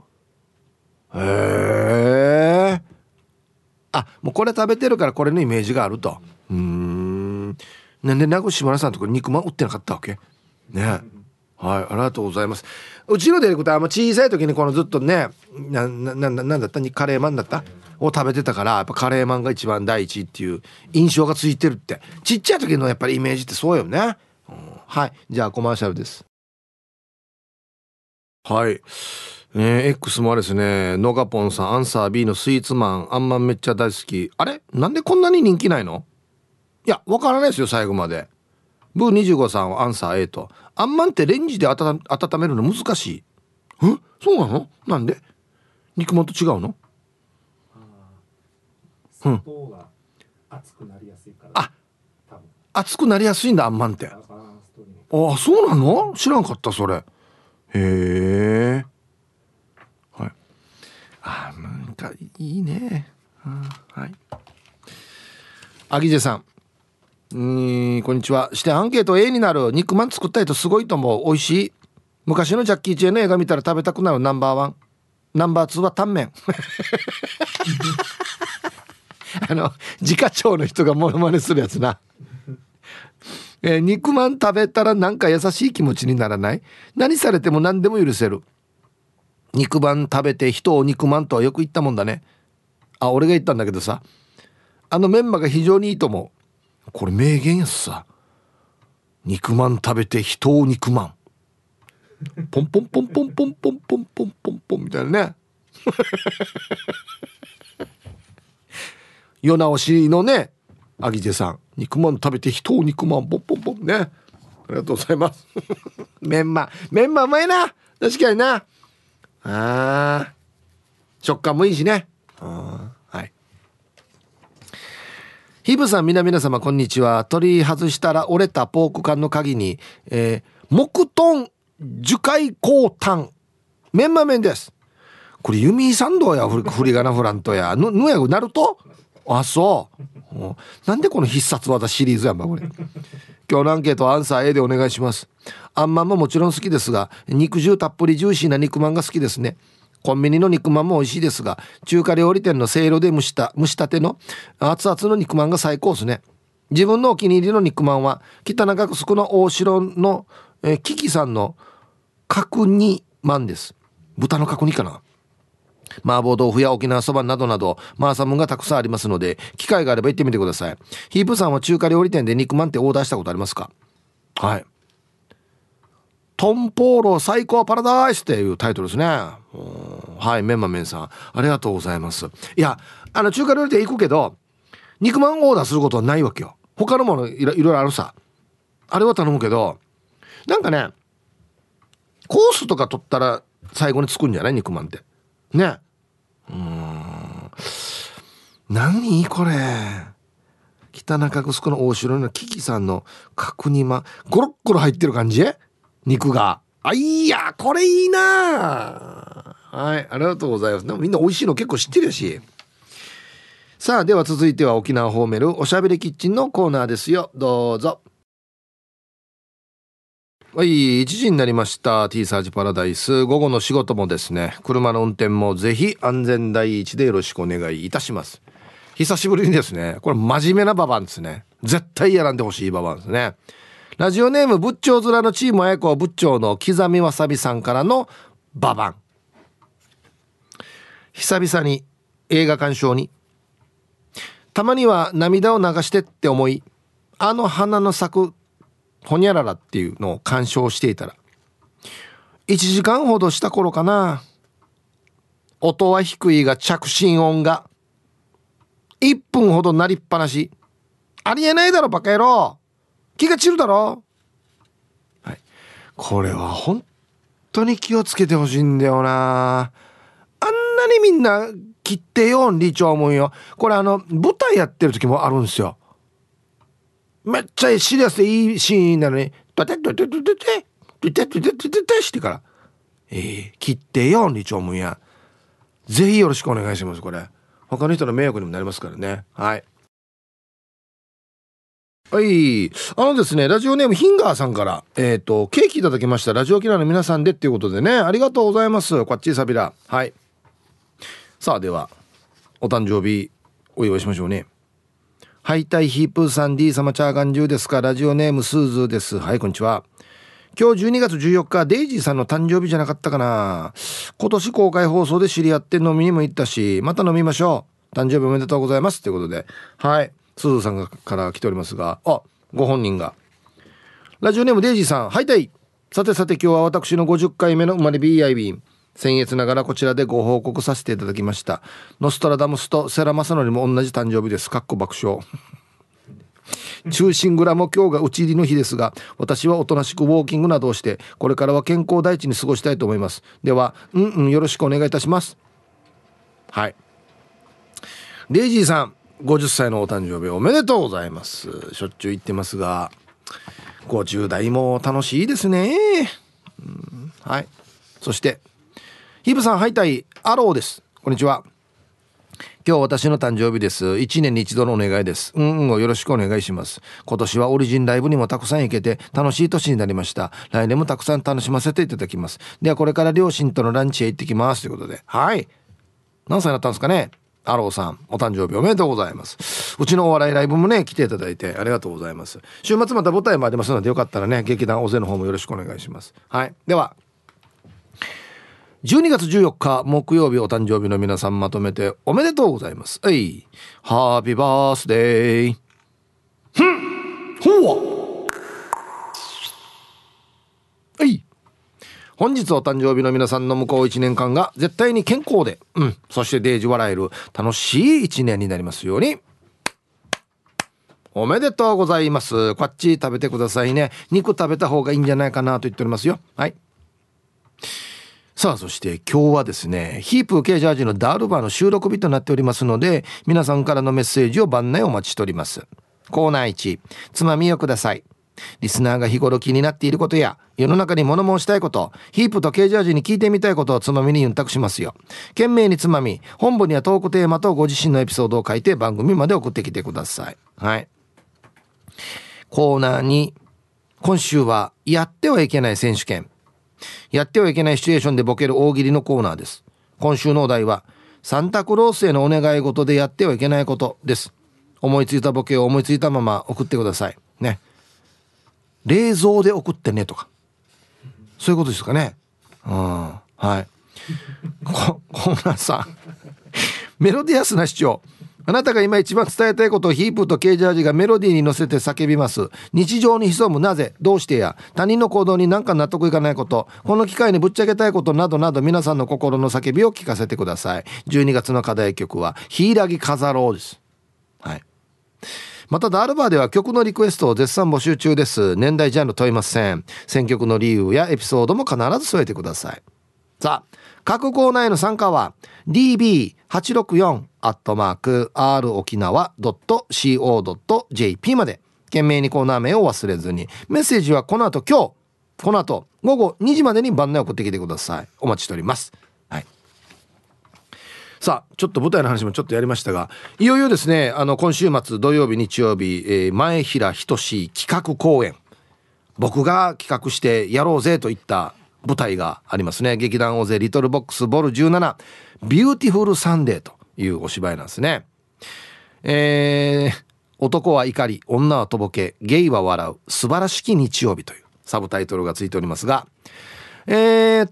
え。あ、もうこれ食べてるからこれのイメージがあると。なんで名越村さんとこ肉まん売ってなかったわけね。はい、ありがとうございます。うちのディレクターも小さい時にこのずっとね、なんだったにカレーマンだったを食べてたから、やっぱカレーマンが一番第一っていう印象がついてるって、ちっちゃい時のやっぱりイメージってそうよね、うん、はい、じゃあコマーシャルです。はい、X もあれですね、のがぽんさんアンサー B のスイーツマンあんまんめっちゃ大好き。あれなんでこんなに人気ないの？いや、わからないですよ最後まで。ブー25さんはアンサー A と、あんまんってレンジで温めるの難しい。え、そうなの？なんで肉まんと違うの？砂糖が熱くなりやすいから、あ、多分熱くなりやすいんだあんまんって。あ、そうなの？知らんかったそれ。へえ、はい、あ、なんかいいね、はい。アギジェさん、こんにちは。してアンケート A になる。肉まん作った人すごいと思う。美味しい。昔のジャッキー・チェンの映画見たら食べたくなる。ナンバーワン。ナンバーツーはタンメン。自家長の人がモノマネするやつな。肉まん食べたらなんか優しい気持ちにならない？何されても何でも許せる。肉まん食べて人を肉まんとはよく言ったもんだね。あ、俺が言ったんだけどさ、あのメンマが非常にいいと思う。これ名言やさ。肉まん食べて人を肉まん。ポンポンポンポンポンポンポンポンポンポンみたいなね。世直しのね、アギジェさん。肉まん食べて人を肉まん。ポンポンポンね。ありがとうございます。メンマ。メンマうまいな。確かにな。あ、食感もいいしね。あ、ヒブさん、皆様こんにちは。取り外したら折れたポーク缶の鍵に、木豚樹海高炭メンマ麺です。これユミーサンドやフリガナフラントやヌヤグナルト。あ、そうなんでこの必殺技シリーズやんばこれ。今日のアンケートアンサー A でお願いします。あんまんももちろん好きですが、肉汁たっぷりジューシーな肉まんが好きですね。コンビニの肉まんも美味しいですが、中華料理店のせいろで蒸したての熱々の肉まんが最高ですね。自分のお気に入りの肉まんは北中城の大城のキキさんの角煮まんです。豚の角煮かな。麻婆豆腐や沖縄そばなどなどマーサムがたくさんありますので、機会があれば行ってみてください。ヒープさんは中華料理店で肉まんってオーダーしたことありますか？はい、トンポーロ最高パラダイスっていうタイトルですね。はい、メンマメンさんありがとうございます。いや、中華料理店行くけど肉まんオーダーすることはないわけよ。他のものいろいろあるさ。あれは頼むけど、なんかね、コースとか取ったら最後につくんじゃない肉まんってね。何これ、北中城の大城のキキさんの角煮まん、ゴロッゴロ入ってる感じ、肉が。あ、いや、これいいな。はい、ありがとうございます。でもみんな美味しいの結構知ってるし。さあ、では続いては沖縄ホーメルおしゃべりキッチンのコーナーですよ。どうぞ。はい、1時になりました。 T サージパラダイス、午後の仕事もですね、車の運転もぜひ安全第一でよろしくお願いいたします。久しぶりにですね、これ真面目なババンですね。絶対やらんでほしいババンですね。ラジオネーム仏頂面のチームあやこ、仏頂の刻みわさびさんからのババン。久々に映画鑑賞に、たまには涙を流してって思い、あの花の咲くほにゃららっていうのを鑑賞していたら、1時間ほどした頃かな、音は低いが着信音が1分ほど鳴りっぱなし。ありえないだろバカ野郎、気が散るだろ、はい、これは本当に気をつけてほしいんだよな。あんなにみんな切ってよんりちょうもんよ。これ舞台やってる時もあるんですよ。めっちゃシリアスでいいシーンなのにドテドテドテドテドテドテドテドテしてから、切ってよんりちょうもんや。ぜひよろしくお願いします。これ他の人の迷惑にもなりますからね。はい。はい、ですね、ラジオネームヒンガーさんから、ケーキいただきました。ラジオキラーの皆さんでっていうことでね、ありがとうございます。こっちサビラ。はい、さあではお誕生日お祝いしましょうね。ハイタイヒープーさん、 D 様チャーガンジューですか。ラジオネームスーズーです。はい、こんにちは。今日12月14日デイジーさんの誕生日じゃなかったかな。今年公開放送で知り合って飲みにも行ったし、また飲みましょう。誕生日おめでとうございますということで、はい、すずさんから来ておりますが、あ、ご本人が。ラジオネームデイジーさん、はいたい。さてさて、今日は私の50回目の生まれ BI 便、僭越ながらこちらでご報告させていただきました。ノストラダムスと世良公則も同じ誕生日です。かっこ爆笑。中心蔵も今日が打ち入りの日ですが、私はおとなしくウォーキングなどをして、これからは健康第一に過ごしたいと思います。では、うんうん、よろしくお願いいたします。はい、デイジーさん50歳のお誕生日おめでとうございます。しょっちゅう言ってますが、50代も楽しいですね、うん、はい。そしてヒブさん、ハイタイ、アローです。こんにちは。今日私の誕生日です。1年に一度のお願いです。うんうん、よろしくお願いします。今年はオリジンライブにもたくさん行けて楽しい年になりました。来年もたくさん楽しませていただきます。ではこれから両親とのランチへ行ってきますということで、はい、何歳になったんですかね、アローさん。お誕生日おめでとうございます。うちのお笑いライブもね、来ていただいてありがとうございます。週末また舞台もありますので、よかったらね、劇団大勢の方もよろしくお願いします。はい、では12月14日木曜日お誕生日の皆さん、まとめておめでとうございます。はい、ハッピーバースデー。ふんほわ。はい、本日お誕生日の皆さんの向こう1年間が絶対に健康で、うん、そしてデージ笑える楽しい1年になりますように。おめでとうございます。こっち食べてくださいね。肉食べた方がいいんじゃないかなと言っておりますよ。はい、さあそして今日はですね、ヒープーケージャージのダールバーの収録日となっておりますので、皆さんからのメッセージを番内お待ちしております。コーナー1、つまみをください。リスナーが日頃気になっていることや世の中に物申したいこと、ヒープとケージャージに聞いてみたいことをつまみに託しますよ。懸命につまみ、本部にはトークテーマとご自身のエピソードを書いて番組まで送ってきてください。はい、コーナー2、今週はやってはいけない選手権、やってはいけないシチュエーションでボケる大喜利のコーナーです。今週のお題はサンタクロースへのお願い事でやってはいけないことです。思いついたボケを思いついたまま送ってくださいね。冷蔵で送ってねとか、そういうことですかね。うん、はい。コーナーさん、メロディアスな主張、あなたが今一番伝えたいことをヒープとケージャージがメロディーに乗せて叫びます。日常に潜むなぜどうしてや他人の行動に何か納得いかないこと、この機会にぶっちゃけたいことなどなど、皆さんの心の叫びを聞かせてください。12月の課題曲は柊飾ろうです。はい、またダールバーでは曲のリクエストを絶賛募集中です。年代ジャンル問いません。選曲の理由やエピソードも必ず添えてください。さあ各コーナーへの参加は db864@rokinawa.co.jp まで。懸命にコーナー名を忘れずに。メッセージはこの後午後2時までに番内送ってきてください。お待ちしております。はい、さあちょっと舞台の話もちょっとやりましたが、いよいよですね、今週末土曜日日曜日、前平仁企画公演、僕が企画してやろうぜと言った舞台がありますね。劇団大勢リトルボックスボル17ビューティフルサンデーというお芝居なんですね。男は怒り、女はとぼけ、ゲイは笑う、素晴らしき日曜日というサブタイトルがついておりますが、と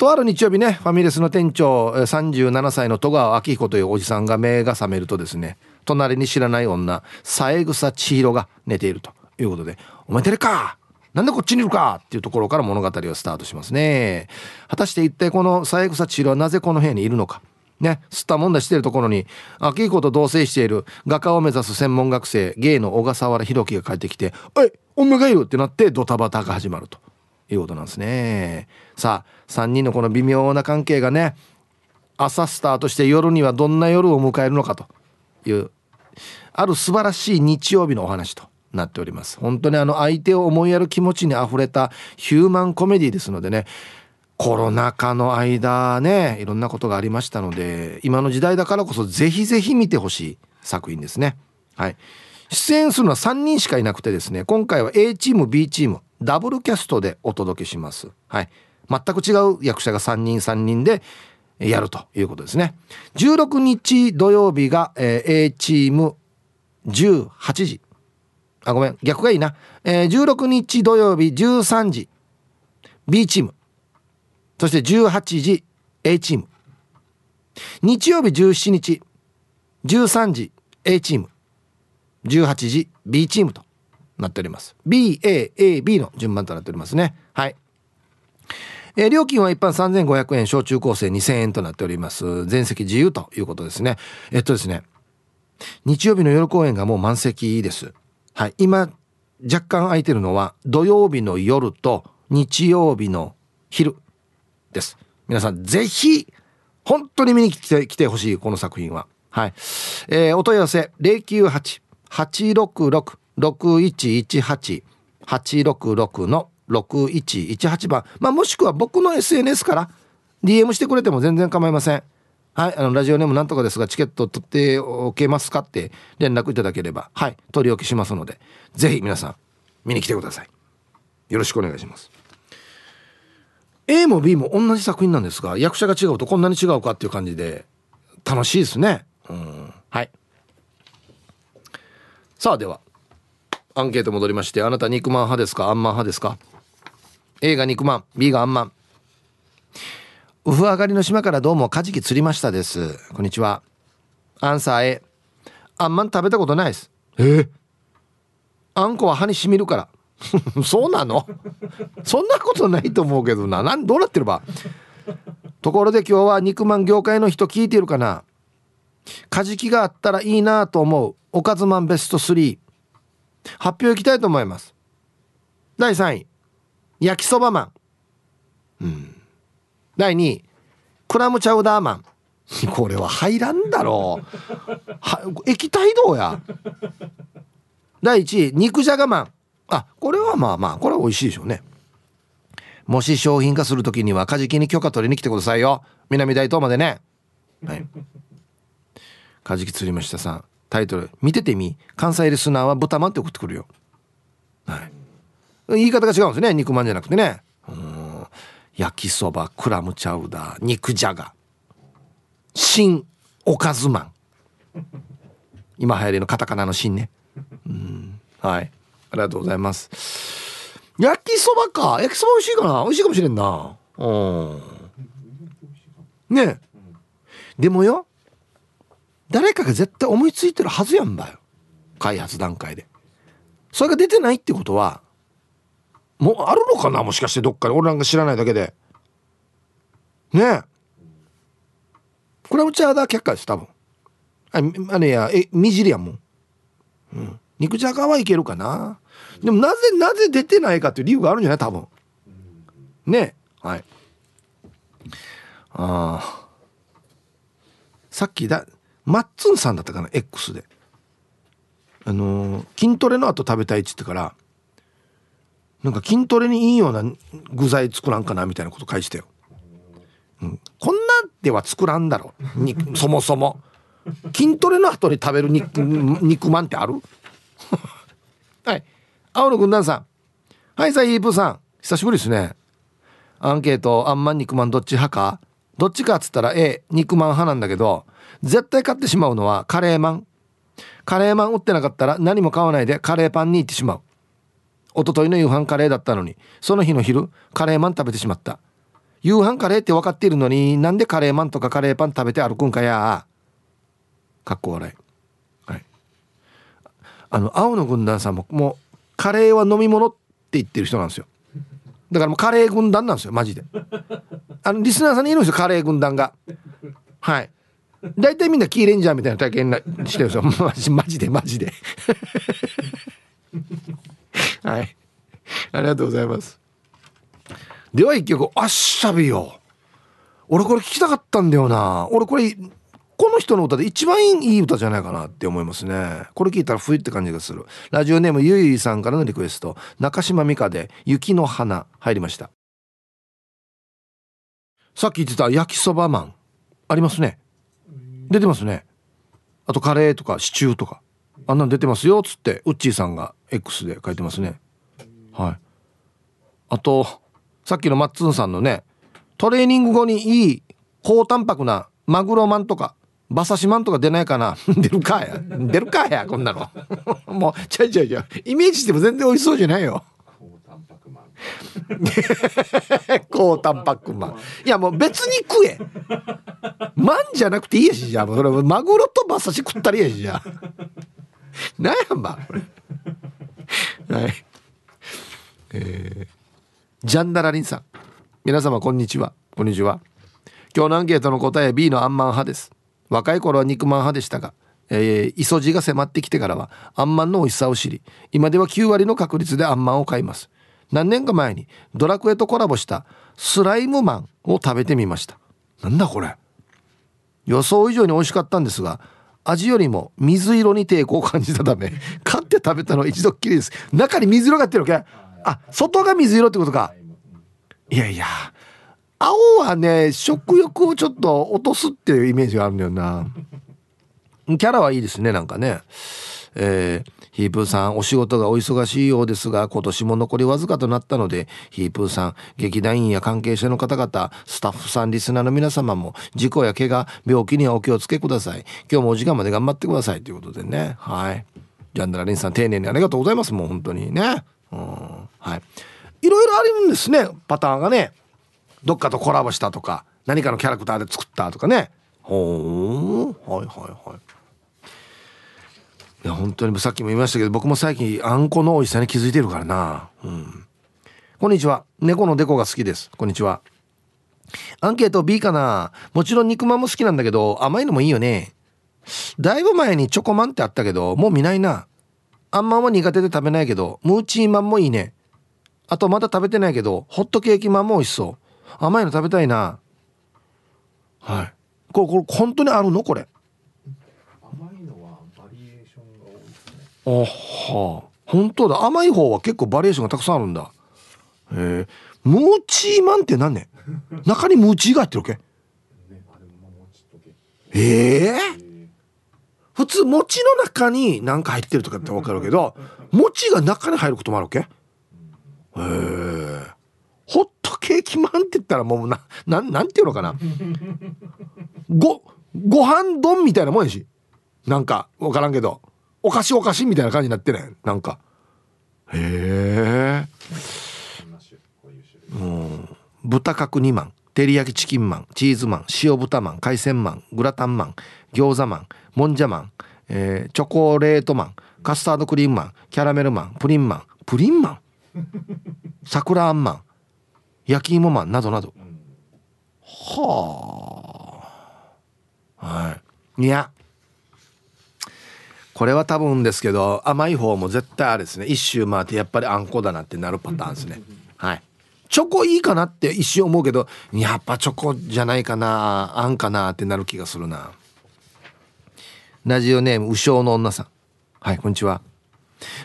ある日曜日ね、ファミレスの店長37歳の戸川明彦というおじさんが目が覚めるとですね、隣に知らない女三枝千尋が寝ているということで、お前出るか、なんでこっちにいるかっていうところから物語はスタートしますね。果たして一体この三枝千尋はなぜこの部屋にいるのかね、吸ったもんだしているところに明彦と同棲している画家を目指す専門学生芸の小笠原弘樹が帰ってきて、おい女がいるってなってドタバタが始まるということなんですね。さあ3人のこの微妙な関係がね、朝スタートして夜にはどんな夜を迎えるのかというある素晴らしい日曜日のお話となっております。本当に相手を思いやる気持ちにあふれたヒューマンコメディですのでね、コロナ禍の間ね、いろんなことがありましたので、今の時代だからこそぜひぜひ見てほしい作品ですね。はい、出演するのは3人しかいなくてですね、今回は A チーム B チームダブルキャストでお届けします。はい、全く違う役者が3人3人でやるということですね。16日土曜日が A チーム18時、あ、ごめん、逆がいいな、16日土曜日13時 B チーム、そして18時 A チーム、日曜日17日13時 A チーム、18時 B チームとなっております。 BAAB の順番となっておりますね。はい、料金は一般3500円、小中高生2000円となっております。全席自由ということですね。ですね、日曜日の夜公演がもう満席です。はい、今若干空いてるのは土曜日の夜と日曜日の昼です。皆さんぜひ本当に見に来てほしい、この作品は。はい、お問い合わせ 098-866-6118 866-6118 番、まあ、もしくは僕の SNS から DM してくれても全然構いません。はい、ラジオネームなんとかですがチケット取っておけますかって連絡いただければ、はい、取り置きしますので、ぜひ皆さん見に来てください。よろしくお願いします。 A も B も同じ作品なんですが、役者が違うとこんなに違うかっていう感じで楽しいですね。うん、はい。さあ、ではアンケート戻りまして、あなた肉まん派ですか、あんまん派ですか。 A が肉まん、 B があんまん。ウフ上がりの島からどうもカジキ釣りましたです、こんにちは。アンサー A、 あんまん食べたことないです。あんこは歯にしみるからそうなのそんなことないと思うけどな、どうなってれば。ところで今日は肉まん業界の人聞いているかな。カジキがあったらいいなと思うおかずマンベスト3発表いきたいと思います。第3位焼きそばマン、第2位クラムチャウダーマンこれは入らんだろう液体どうや。第1位肉じゃがマン、あ、これはまあまあ、これは美味しいでしょうね。もし商品化するときにはカジキに許可取りに来てくださいよ、南大東までね。はい、カジキ釣りましたさん、タイトル見ててみ、関西リスナーは豚まんって送ってくるよ。はい、言い方が違うんですね、肉まんじゃなくてね。焼きそば、クラムチャウダー、肉じゃが、新おかずマン、今流行りのカタカナの新ね。はい、ありがとうございます。焼きそばか、焼きそば美味しいかな、美味しいかもしれんな。ねえ、でもよ、誰かが絶対思いついてるはずやんばよ、開発段階で。それが出てないってことはもうあるのかな、もしかしてどっかに俺なんか知らないだけでね。え、クラムチャウダー却下です多分。いや、みじりやんもん。肉じゃがはいけるかな。でもなぜ出てないかっていう理由があるんじゃない多分ね。え、はい、あ、さっきマッツンさんだったかな、 X で筋トレの後食べたいっつってから、なんか筋トレにいいような具材作らんかなみたいなこと書いてたよ。こんなでは作らんだろうそもそも筋トレの後に食べる 肉まんってあるはい、青の軍団さん、はい、サイヒープさん、久しぶりですね。アンケート、あんまん肉まんどっち派か、どっちかっつったら A 肉まん派なんだけど、絶対買ってしまうのはカレーマン。カレーマン売ってなかったら何も買わないでカレーパンに行ってしまう。一昨日の夕飯カレーだったのに、その日の昼カレーマン食べてしまった。夕飯カレーって分かっているのに、なんでカレーマンとかカレーパン食べて歩くんかや、かっこ笑い。はい、青の軍団さんももうカレーは飲み物って言ってる人なんですよ。だからもうカレー軍団なんですよマジで。リスナーさんにいるんですよカレー軍団が。はい、大体みんなキーレンジャーみたいな体験してるんですよマジではい、ありがとうございます。では一曲、あっしゃびよ、俺これ聞きたかったんだよな。俺これこの人の歌で一番いい歌じゃないかなって思いますね。これ聞いたら冬って感じがする。ラジオネームゆいゆいさんからのリクエスト、中島美香で雪の花入りました。さっき言ってた焼きそばマンありますね、出てますね。あとカレーとかシチューとか、あんなん出てますよっつってウッチーさんが X で書いてますね。はい。あとさっきのマッツンさんのね、トレーニング後にいい高タンパクなマグロマンとか馬刺しマンとか出ないかな出るかや出るかやこんなのもうちゃいイメージしても全然美味しそうじゃないよ高タンパクマン。いやもう別に食えマンじゃなくていいやし、じゃあもうそれマグロと馬刺し食ったりやし、じゃあなんやんばこれはい、ジャンダラリンさん、皆様こんにちは。こんにちは。今日のアンケートの答えは B のアンマン派です。若い頃は肉まん派でしたが、磯地が迫ってきてからはアンマンの美味しさを知り、今では9割の確率でアンマンを買います。何年か前にドラクエとコラボしたスライムマンを食べてみました。なんだこれ。予想以上に美味しかったんですが、味よりも水色に抵抗を感じたため買って食べたのは一度っきりです。中に水色がってるのか、あ、外が水色ってことか。いやいや、青はね食欲をちょっと落とすっていうイメージがあるんだよな。キャラはいいですね、なんかね。ヒープーさん、お仕事がお忙しいようですが、今年も残りわずかとなったので、ヒープーさん、劇団員や関係者の方々、スタッフさん、リスナーの皆様も事故や怪我、病気にはお気をつけください。今日もお時間まで頑張ってくださいということでね。はい、ジャンダラリンさん、丁寧にありがとうございます。もう本当にね、うん、はい、いろいろあるんですね、パターンがね。どっかとコラボしたとか、何かのキャラクターで作ったとかね。ほう、はいはいはい。いや本当にさっきも言いましたけど、僕も最近あんこの美味しさに気づいてるからな、うん、こんにちは。猫のデコが好きです。こんにちは。アンケート B かな。もちろん肉まんも好きなんだけど、甘いのもいいよね。だいぶ前にチョコまんってあったけどもう見ないな。あんまんは苦手で食べないけど、ムーチーまんもいいね。あとまだ食べてないけどホットケーキまんも美味しそう。甘いの食べたいな。はい、これ本当にあるのこれ。あはあ、本当だ。甘い方は結構バリエーションがたくさんあるんだ。へえ、ムーチーマンって何ね中にムーチーが入ってるわけ。普通餅の中に何か入ってるとかって分かるけど餅が中に入ることもあるわけ。へえ、ホットケーキマンって言ったらもうなんていうのかなご飯丼みたいなもんやし、なんか分からんけどお菓子みたいな感じになってない、なんか。へえ、うん、豚角煮まん、照り焼きチキンまん、チーズまん、塩豚まん、海鮮まん、グラタンまん、餃子まん、もんじゃまん、チョコレートまん、カスタードクリームまん、キャラメルまん、プリンまん桜あんまん、焼き芋まんなどなど。はあ、はい、いやこれは多分ですけど、甘い方も絶対あれですね。一周回ってやっぱりあんこだなってなるパターンですね。はい。チョコいいかなって一瞬思うけど、やっぱチョコじゃないかな、あんかなってなる気がするな。ラジオネーム、うしょうの女さん。はい、こんにちは。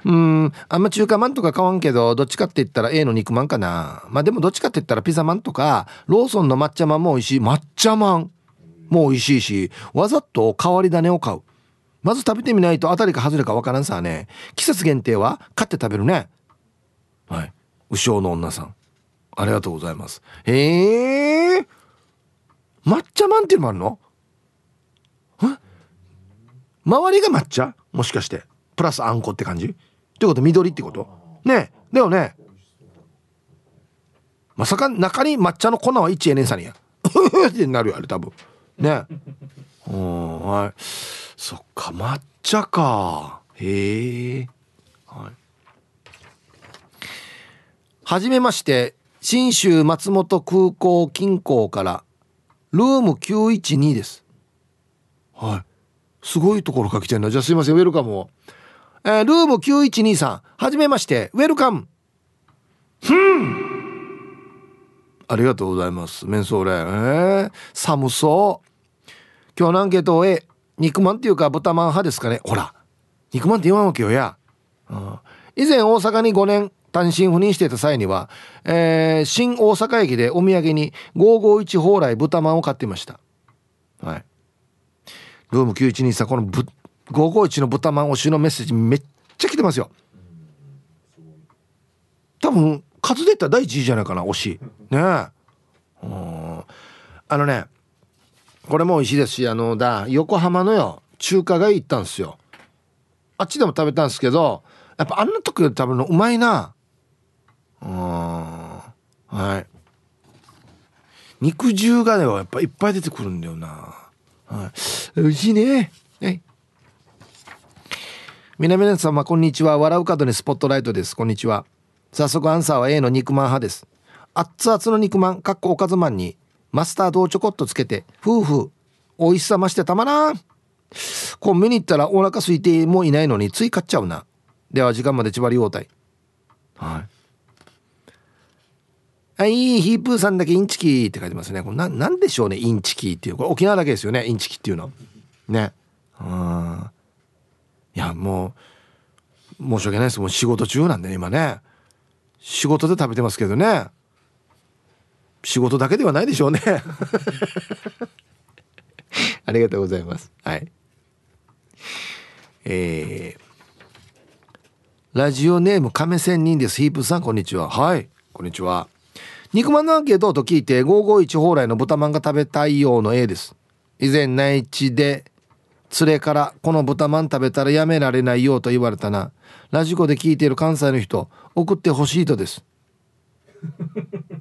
あんま中華まんとか買わんけど、どっちかって言ったら A の肉まんかな。まあでもどっちかって言ったらピザまんとか、ローソンの抹茶まんも美味しい。抹茶まんも美味しいし、わざと変わり種を買う。まず食べてみないと当たりか外れかわからんさね。季節限定は買って食べるね。はい、うしょうの女さん、ありがとうございます。抹茶まんっていうのもあるの？周りが抹茶？もしかしてプラスあんこって感じ？ってこと、緑ってことね。えだよね。まさか中に抹茶の粉は1円さんやってなるよあれ多分ね。はい、そっか、抹茶か。へえ、はい。はじめまして、信州松本空港近郊からルーム912です。はい、すごいところから来てるな。じゃあすいません、ウェルカムを、ルーム912さん、はじめまして、ウェルカム。ありがとうございます。メンソーレ、寒そう。今日のアンケートを A、 肉まんっていうか豚まん派ですかね。ほら、肉まんって言わんわけよや。以前大阪に5年単身赴任していた際には、新大阪駅でお土産に551蓬莱豚まんを買っていました。はい。ルーム912さん、この551のボタマン推しのメッセージめっちゃ来てますよ。多分数でいったら第一位じゃないかな、推しね。あのね、これも美味しいですし、横浜の中華街行ったんですよ。あっちでも食べたんですけど、やっぱあんなとこより食べるのうまいな。はい、肉汁がねやっぱいっぱい出てくるんだよな。はい、美味しいね。はい。皆さん、こんにちは。笑う角にスポットライトです。こんにちは。早速アンサーは A の肉まん派です。熱々の肉まん、かっこおかずまんにマスタードをちょこっとつけて、ふうふう、美味しさ増してたまらん。コンビニ行ったらお腹空いてもいないのについ買っちゃうな。では時間まで縛り応対。はい、ヒープーさんだけインチキって書いてますね。これなんでしょうね、インチキっていう。これ沖縄だけですよね、インチキっていうのね。いや、もう申し訳ないです。もう仕事中なんで、ね、今ね仕事で食べてますけどね、仕事だけではないでしょうねありがとうございます。はい、ラジオネーム亀仙人です。ヒープさん、こんにちは。はい、こんにちは。肉まんのアンケートと聞いて551蓬莱の豚まんが食べたいようの A です。以前内地で連れからこの豚まん食べたらやめられないよと言われたな。ラジコで聞いている関西の人、送ってほしいとです。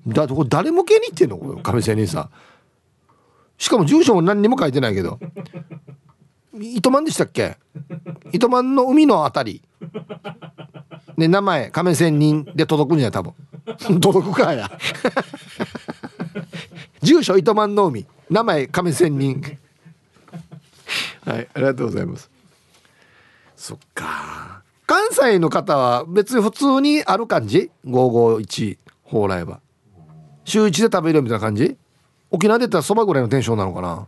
だってこれ誰向けに言ってんの、これ亀仙人さん。しかも住所も何にも書いてないけど、糸満でしたっけ。糸満の海のあたりで名前亀仙人で届くんじゃない、多分届くかや住所糸満の海、名前亀仙人はい、ありがとうございます。そっか、関西の方は別に普通にある感じ、551蓬莱は週1で食べるみたいな感じ。沖縄で言ったらそばぐらいのテンションなのかな、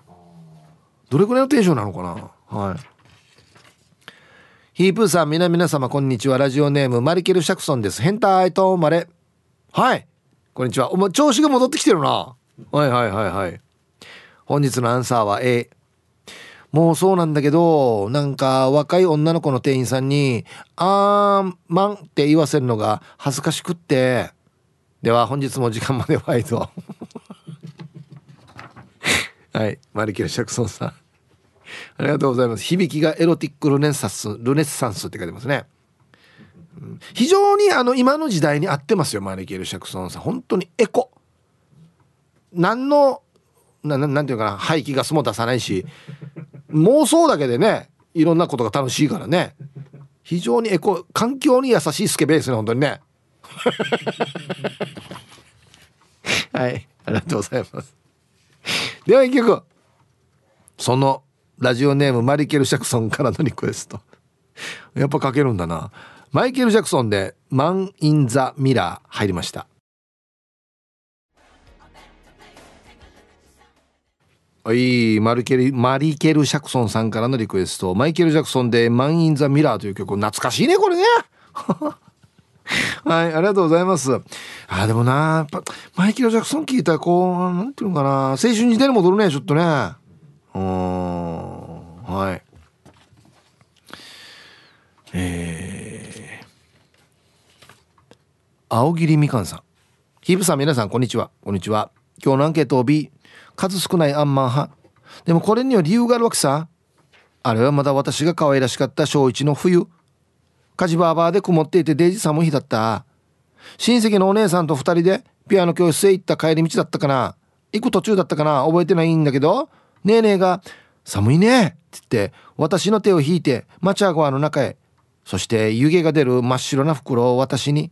どれぐらいのテンションなのかな。はい、ヒープーさん、皆様こんにちは。ラジオネームマリケル・シャクソンです。変態と生まれ。はい、こんにちは。お前調子が戻ってきてるな。はいはいはいはい。本日のアンサーは A。 もうそうなんだけど、なんか若い女の子の店員さんにあーまんって言わせるのが恥ずかしくって。では本日も時間までワイドはい、マリケル・シャクソンさんありがとうございます。響きがエロティックルネッサンスって書いてますね。非常に今の時代に合ってますよ、マリケル・シャクソンさん。本当にエコ、何のなんていうかな、排気ガスも出さないし、妄想だけでねいろんなことが楽しいからね。非常にエコ、環境に優しいスケベですね、本当にねはい、ありがとうございます。では一曲、そのラジオネームマリケル・シャクソンからのリクエストやっぱかけるんだな。マイケル・ジャクソンでマン・イン・ザ・ミラー入りました。マリケル・シャクソンさんからのリクエスト、マイケル・ジャクソンでマン・イン・ザ・ミラーという曲、懐かしいねこれねはい、ありがとうございます。でもな、やっぱマイケル・ジャクソン聞いたらこう、なんていうのかな、青春時代に戻るね、ちょっとね。はい、青桐みかんさん。ヒープさん、皆さんこんにちは。こんにちは。今日のアンケートを B、 数少ないアンマン派。でもこれには理由があるわけさ。あれはまだ私が可愛らしかった小1の冬、火事バーバーで曇っていてデイジ寒い日だった。親戚のお姉さんと2人でピアノ教室へ行った帰り道だったかな、行く途中だったかな、覚えてないんだけど、ねえねえが寒いねって言って私の手を引いてマチャゴアの中へ、そして湯気が出る真っ白な袋を私に、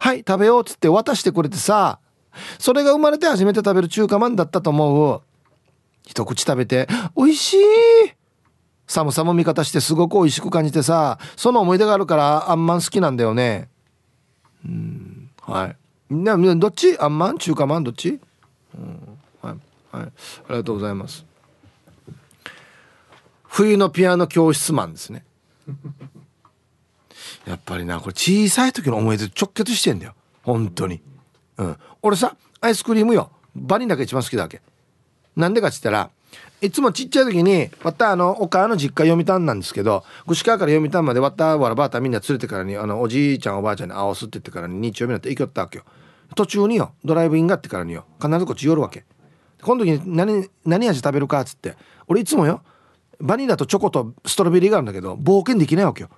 はい食べようっつって渡してくれてさ、それが生まれて初めて食べる中華まんだったと思う。一口食べて美味しい、寒さも味方してすごく美味しく感じてさ、その思い出があるからあんまん好きなんだよね。はい、どっち、あんまん中華まんどっち。はい、ありがとうございます。冬のピアノ教室マンですねやっぱりな、これ小さい時の思い出直結してんだよ本当に。俺さ、アイスクリームよバニラが一番好きだわけ。なんでかって言ったらいつもちっちゃい時にわた岡山の実家読谷なんですけど、串川から読谷までわたわらばたみんな連れてからにおじいちゃんおばあちゃんにあおすって言ってからに日曜日になって行きよったわけよ。途中によドライブインがあってからによ必ずこっち寄るわけ。この時に 何味食べるかっつって、俺いつもよバニラとチョコとストロベリーがあるんだけど冒険できないわけよ。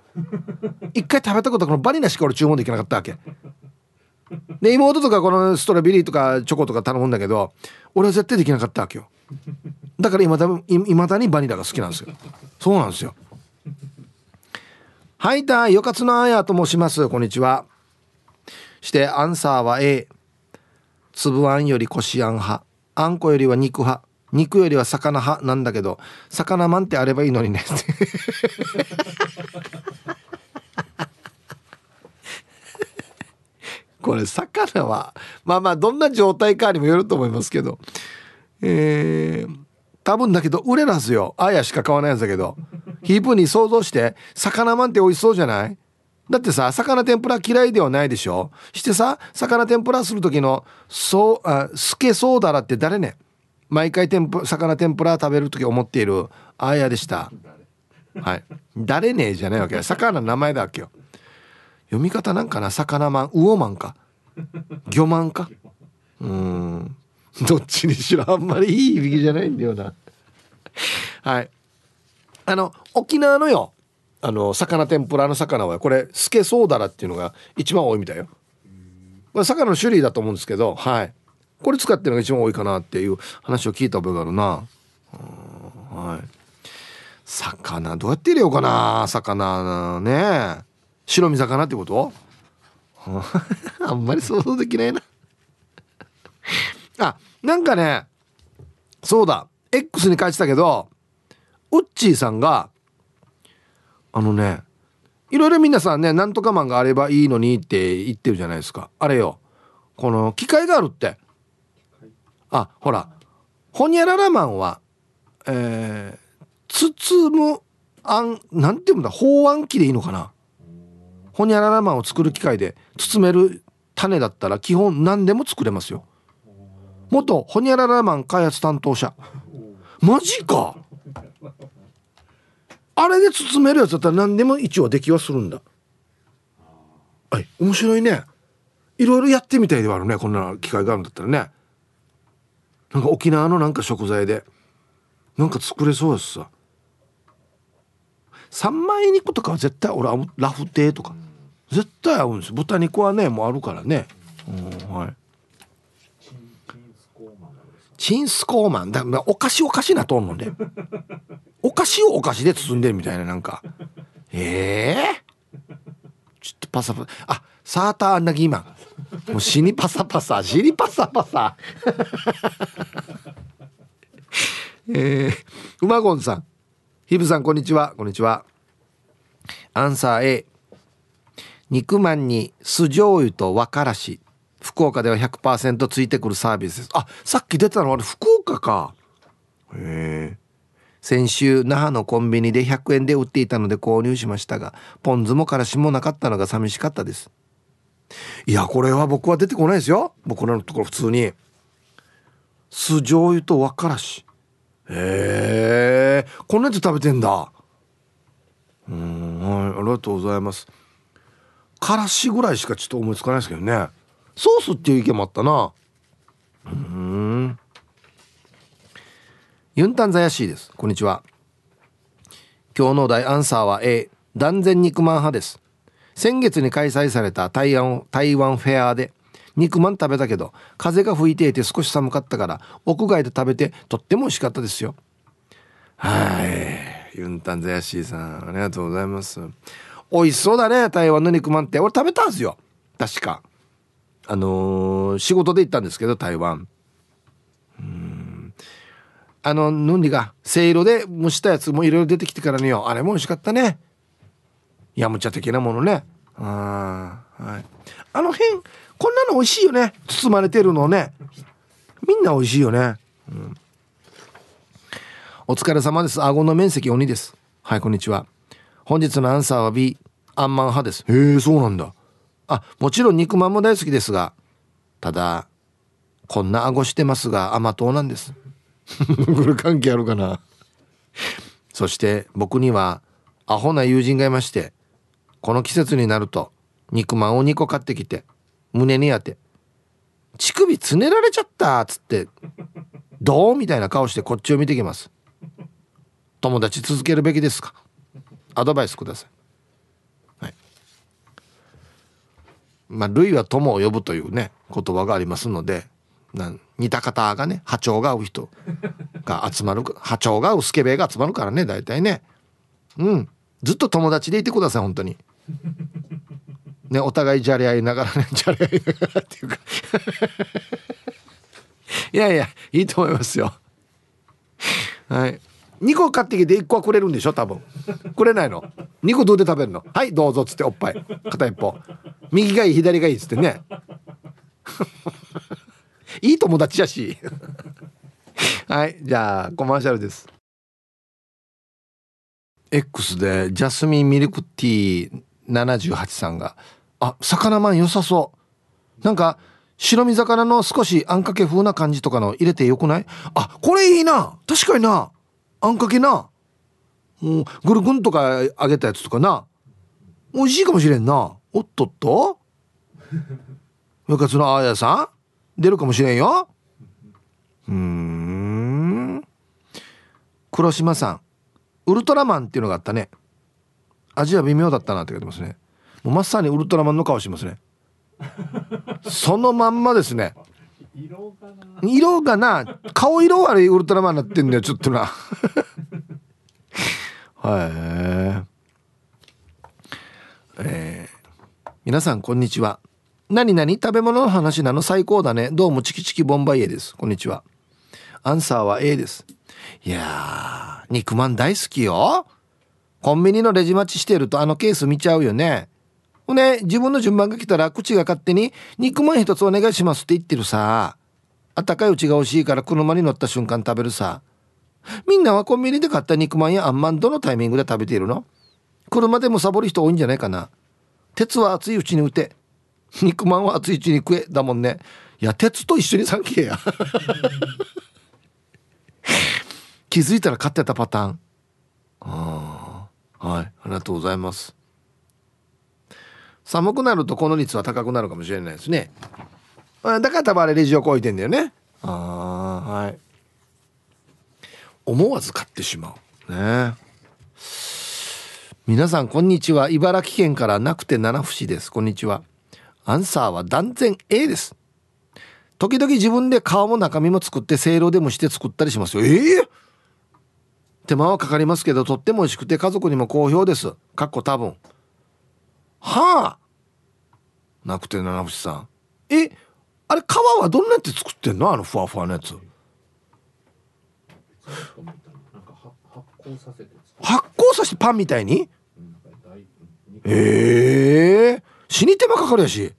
一回食べたことはこのバニラしか俺注文できなかったわけで、妹とかこのストロベリーとかチョコとか頼むんだけど俺は絶対できなかったわけよ。だからいまだにバニラが好きなんですよ。そうなんですよ。はいたいよかつのあやと申します。こんにちは。してアンサーは A、 粒あんよりこしあん派、あんこよりは肉派、肉よりは魚派なんだけど、魚まんってあればいいのにねこれ魚はまあまあどんな状態かにもよると思いますけど、多分だけど売れなんすよ。あやしか買わないやつだけどヒープに想像して、魚まんって美味しそうじゃない？だってさ、魚天ぷら嫌いではないでしょ。してさ、魚天ぷらする時のスケソーダラって誰ね？毎回魚天ぷら食べる時思っているあやでした。はい、誰ねじゃないわけよ。魚の名前だわけよ。読み方なんかな、魚マン、魚マンか魚マンか、どっちにしろあんまりいい響きじゃないんだよなはい、沖縄のよ魚天ぷらの魚はこれスケソウダラっていうのが一番多いみたいよ。これ魚の種類だと思うんですけど、はい、これ使ってるのが一番多いかなっていう話を聞いた覚えがあるな。はい、魚どうやって入れようかな。魚ね、白身魚ってことあんまり想像できないなあ、なんかね、そうだ X に書いてたけど、ウッチーさんがいろいろ皆さんね、なんとかマンがあればいいのにって言ってるじゃないですか。あれよ、この機械があるって。あ、ほらホニャララマンは、包むあん、なんて言うんだ、包あん機でいいのかな。ホニャララマンを作る機械で包める種だったら基本何でも作れますよ。元ホニャララマン開発担当者。マジか。あれで包めるやつだったら何でも一応出来はするんだ。はい、面白いね。いろいろやってみたいではあるね、こんな機会があるんだったらね。なんか沖縄のなんか食材でなんか作れそうですさ。三枚肉とかは絶対俺ラフテーとか絶対合うんですよ。豚肉はねもうあるからね。はい、チンスコーマンだからお菓子なとんので、お菓子をお菓子で包んでるみたいな、なんかちょっとパサパサ、あ、サーターアンダギーマン、もう死にパサパサうまごんさん、ひぶさん、こんにちは。こんにちは。アンサー A、 肉まんに酢醤油と和からし、福岡では 100% ついてくるサービスです。あ、さっき出たのあれ福岡か。へえ。先週那覇のコンビニで100円で売っていたので購入しましたが、ポン酢もからしもなかったのが寂しかったです。いや、これは僕は出てこないですよ。僕らのところ普通に酢醤油と和からし。へえ、こんなやつ食べてんだ。はい、ありがとうございます。からしぐらいしかちょっと思いつかないですけどね。ソースっていう意見もあったな。ユンタンザヤシーです。こんにちは。今日のお題アンサーは A、 断然肉まん派です。先月に開催された台湾フェアで肉まん食べたけど、風が吹いていて少し寒かったから屋外で食べてとっても美味しかったですよ。はい、ユンタンザヤシーさん、ありがとうございます。美味しそうだね、台湾の肉まんって。俺食べたんですよ、確か。仕事で行ったんですけど、台湾。のんりがせいろで蒸したやつもいろいろ出てきてからによ、あれも美味しかったね。やむ茶的なものね。はい、あの辺こんなの美味しいよね、包まれてるのね。みんな美味しいよね。お疲れ様です。顎の面積鬼です。はい、こんにちは。本日のアンサーは B、 あんまん派です。へえ、そうなんだ。あ、もちろん肉まんも大好きですが、ただこんな顎してますが甘党なんですこれ関係あるかな。そして僕にはアホな友人がいまして、この季節になると肉まんを2個買ってきて胸に当て、乳首つねられちゃったっつって、どうみたいな顔してこっちを見てきます。友達続けるべきですか、アドバイスください。はい、まあ類は友を呼ぶというね言葉がありますので、似た方がね、波長が合う人が集まる、波長が合うスケベが集まるからね、大体ね。うん、ずっと友達でいてください本当にね。お互いじゃれ合いながらね、じゃれ合いながらっていうかいやいや、いいと思いますよ。はい。2個買ってきて1個はくれるんでしょ多分。くれないの。2個どうで食べるの。はい、どうぞっつっておっぱい。片一方。右がいい、左がいいっつってね。いい友達やし。はい、じゃあコマーシャルです。X でジャスミンミルクティー78さんが、あ、魚まん良さそう。なんか、白身魚の少しあんかけ風な感じとかの入れてよくない？あ、これいいな。確かにな。あんかけな。うん、ぐるぐんとか揚げたやつとかな。美味しいかもしれんな。おっとっと。部活のあやさん出るかもしれんよ。黒島さん、ウルトラマンっていうのがあったね。味は微妙だったなって書いてますね。もうまさにウルトラマンの顔しますね。そのまんまですね。色がな、顔色悪いウルトラマンになってんだよちょっとなはい、皆さんこんにちは。何々食べ物の話なの、最高だね。どうもチキチキボンバイエです。こんにちは。アンサーは A です。いやー、肉まん大好きよ。コンビニのレジ待ちしてるとあのケース見ちゃうよね。ほんで自分の順番が来たら口が勝手に肉まん一つお願いしますって言ってるさ。あったかいうちが美味しいから車に乗った瞬間食べるさ。みんなはコンビニで買った肉まんやあんまんどのタイミングで食べているの？車でもサボる人多いんじゃないかな。鉄は熱いうちに打て、肉まんは熱いうちに食えだもんね。いや、鉄と一緒にサンキや気づいたら買ってたパターン。はい、ありがとうございます。寒くなるとこの率は高くなるかもしれないですね。だから多分あれレジをこいてんだよね。はい、思わず買ってしまうね。皆さんこんにちは。茨城県からなくて七不思です。こんにちは。アンサーは断然 A です。時々自分で皮も中身も作ってせいろでもして作ったりしますよ。手間はかかりますけどとっても美味しくて家族にも好評です。かっこ多分。はあ、なくて七節さん、あれ皮はどんなやつ作ってんの？あのふわふわのやつ。発酵させてパンみたいに。死に手間かかるやし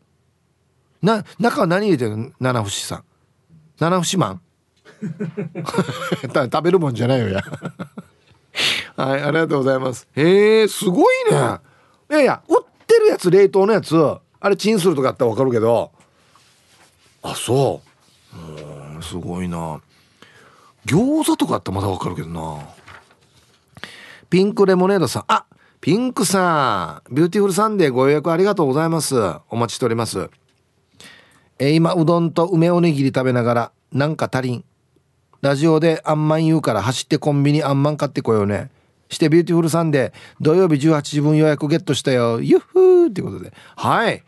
な。中は何入れてるの七節さん？七節マン食べるもんじゃないよやはい、ありがとうございます。すごいね。いやいや、売ってるやつ、冷凍のやつ、あれチンするとかあったら分かるけど。あ、そう、すごいな。餃子とかあったらまだ分かるけどな。ピンクレモネードさん、あ、ピンクさん、ビューティフルサンデーご予約ありがとうございます。お待ちしております。今うどんと梅おにぎり食べながら、なんか足りん、ラジオであんまん言うから走ってコンビニあんまん買ってこようね。してビューティフルサンデー土曜日18時分予約ゲットしたよ、ゆっふーってことで。はい、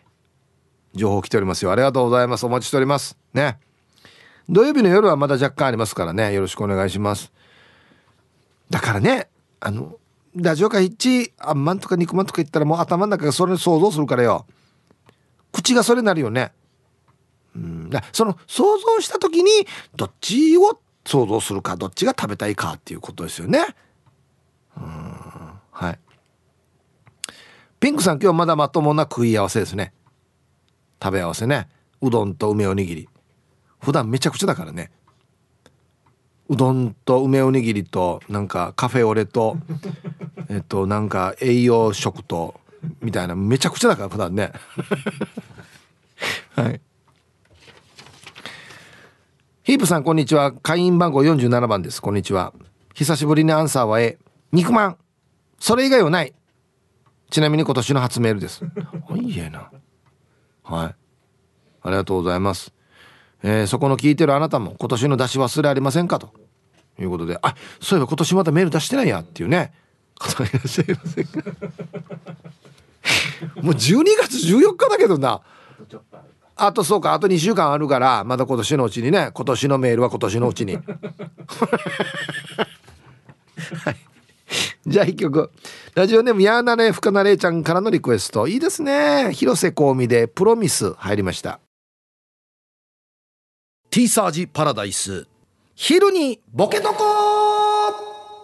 情報来ておりますよ。ありがとうございます。お待ちしておりますね。土曜日の夜はまだ若干ありますからね、よろしくお願いします。だからね、ラジオか1あんまんとか肉まんとか言ったらもう頭の中がそれに想像するからよ、口がそれになるよね。だ、その想像した時にどっちを想像するか、どっちが食べたいかっていうことですよね。はい、ピンクさん、今日まだまともな食い合わせですね。食べ合わせね。うどんと梅おにぎり、普段めちゃくちゃだからね。うどんと梅おにぎりとなんかカフェオレとなんか栄養食とみたいな、めちゃくちゃだから普段ねはい、ヒープさんこんにちは。会員番号47番です。こんにちは。久しぶりにアンサーは A、 肉まん、それ以外はない。ちなみに今年の初メールです。いいえな。はい、ありがとうございます。そこの聞いてるあなたも今年の出し忘れありませんかということで、あ、そういえば今年またメール出してないやっていうね方いらっしゃいませんか。もう12月14日だけどな。あとそうか、あと2週間あるから、まだ今年のうちにね、今年のメールは今年のうちに。はい、じゃあ一曲。ラジオネームやーなれふかなれいちゃんからのリクエスト。いいですね。広瀬香美でプロミス入りました。Tサージパラダイス、昼にボケとこ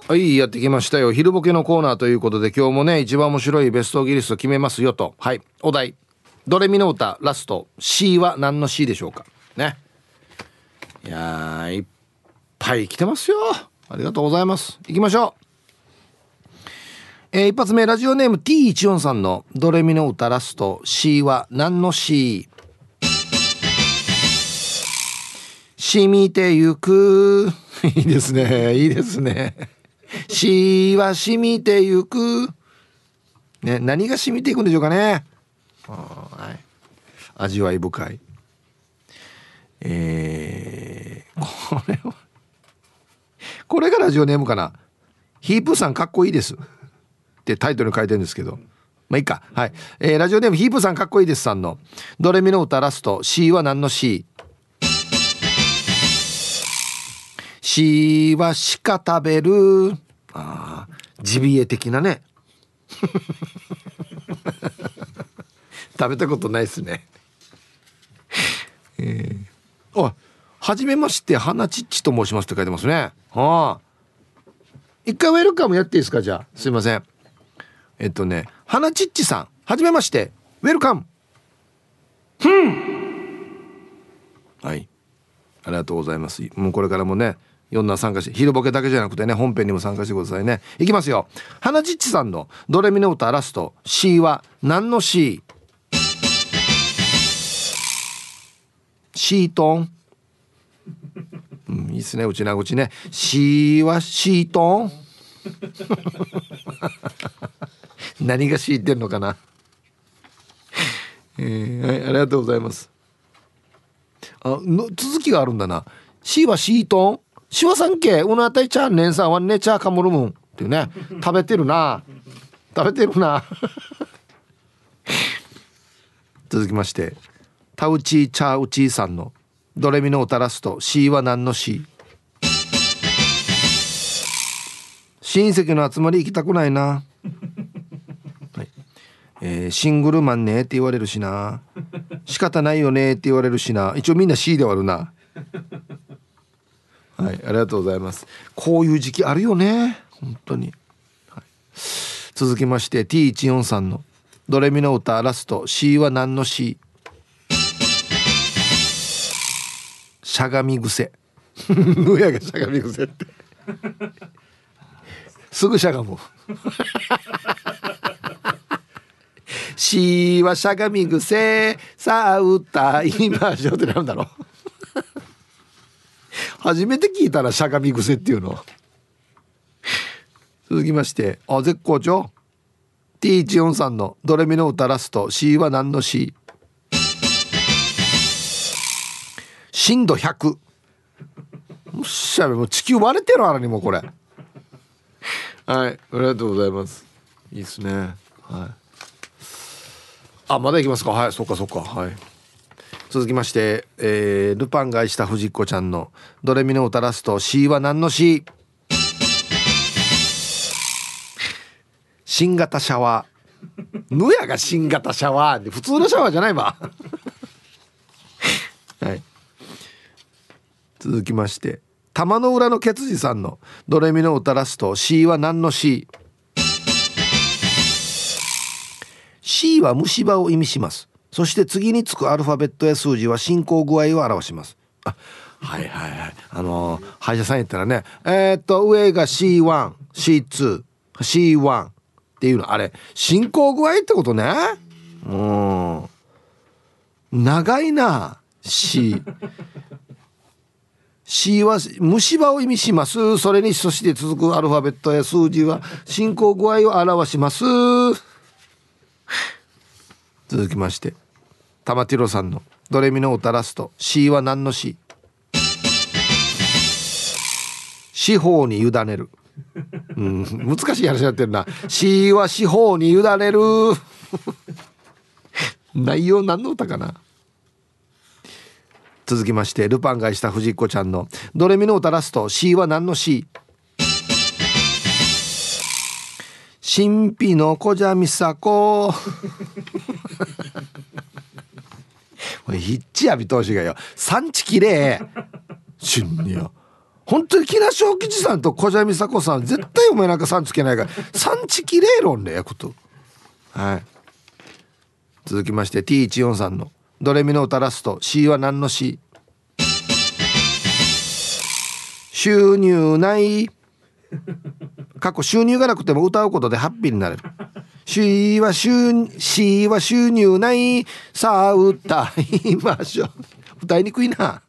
ー。はい、やってきましたよ。昼ボケのコーナーということで、今日もね、一番面白いベストギリスト決めますよと。はい、お題ドレミの歌、ラスト C は何の C でしょうかね。いやー、いっぱい来てますよ。ありがとうございます。行きましょう。一発目、ラジオネーム T14 さんのドレミの歌、ラスト C は何の C。 染みてゆく。いいですね、いいですね。 C は染みてゆく、ね、何が染みていくんでしょうかね。はい、味わい深い。これはこれがラジオネームかな。ヒープーさんかっこいいですってタイトルに書いてるんですけど、まあいいか。はい、ラジオネームヒープーさんかっこいいですさんのドレミの歌、ラスト C は何の C。 C は鹿食べる。あ、ジビエ的なね。食べたことないですね。あ、はじめまして、花ちっちと申しますって書いてますね。はあ、一回ウェルカムやっていいですか。じゃあすいません。花ちっちさん、はじめまして、ウェルカム。はい、ありがとうございます。もうこれからもね、いろんな参加して、昼ボケだけじゃなくてね、本編にも参加してくださいね。いきますよ。花ちっちさんのドレミの歌、ラスト C は何の C。シートン、うん、いいですね。うちなごちね。シーはシートン。何が敷いてんのかな。はい、ありがとうございます。あの続きがあるんだな。シーはシートン、シワさんけおなあたいちゃんねんさんはねちゃかもるもんっていうね。食べてるな、食べてるな。続きまして、タウチーチャウチーさんのドレミの歌、ラスト C は何の C。 親戚の集まり行きたくないな。はい、シングルマンねって言われるしな、仕方ないよねって言われるしな。一応みんな C で終わるな。はい、ありがとうございます。こういう時期あるよね、本当に。はい、続きまして T14 さんのドレミの歌、ラスト C は何の C。しゃがみ癖。うやがしゃがみ癖ってすぐしゃがむ。しはしゃがみ癖さあ歌いましょうってなんだろう。初めて聞いたらしゃがみ癖っていうの。続きまして、あ、絶好調 T14 さんのドレミの歌、ラスト C は何の C。震度100。もしゃべ、もう地球割れてるあらにもこれ。はい、ありがとうございます。いいですね。はい、あ、まだいきますか。はい、そっかそっか。はい、続きまして、ルパンが愛した藤子ちゃんのドレミの歌、ラスト C は何の C。 新型シャワー。ぬやが新型シャワーで普通のシャワーじゃないわ。はい、続きまして玉の裏のケツジさんのドレミの歌、ラスト C は何の C。 C は虫歯を意味します。そして次につくアルファベットや数字は進行具合を表します。あ、はいはいはい、歯医者さんやったらね、上が C1 C2 C1 っていうの、あれ進行具合ってことね。うん、長いな C。C は虫歯を意味します。それにそして続くアルファベットや数字は進行具合を表します。続きまして玉ティロさんのドレミの歌ラスト C は何の C？ 司法に委ねる、うん、難しい話になってるな。 C は司法に委ねる内容何の歌かな。続きましてルパンがした藤子ちゃんのドレミの歌ラスト C は何の C？ 神秘の小じゃみさこひっちやびとうしがよ産地きれいしんによ。本当に木梨昭吉さんと小じゃみさこさん絶対お前なんか産つけないから産地きれい論でやこと、はい、続きまして T14 さんのドレミの歌ラスト C は何の C？ 収入ない過去収入がなくても歌うことでハッピーになれる。 C は収入ないさあ歌いましょう。歌いにくいな、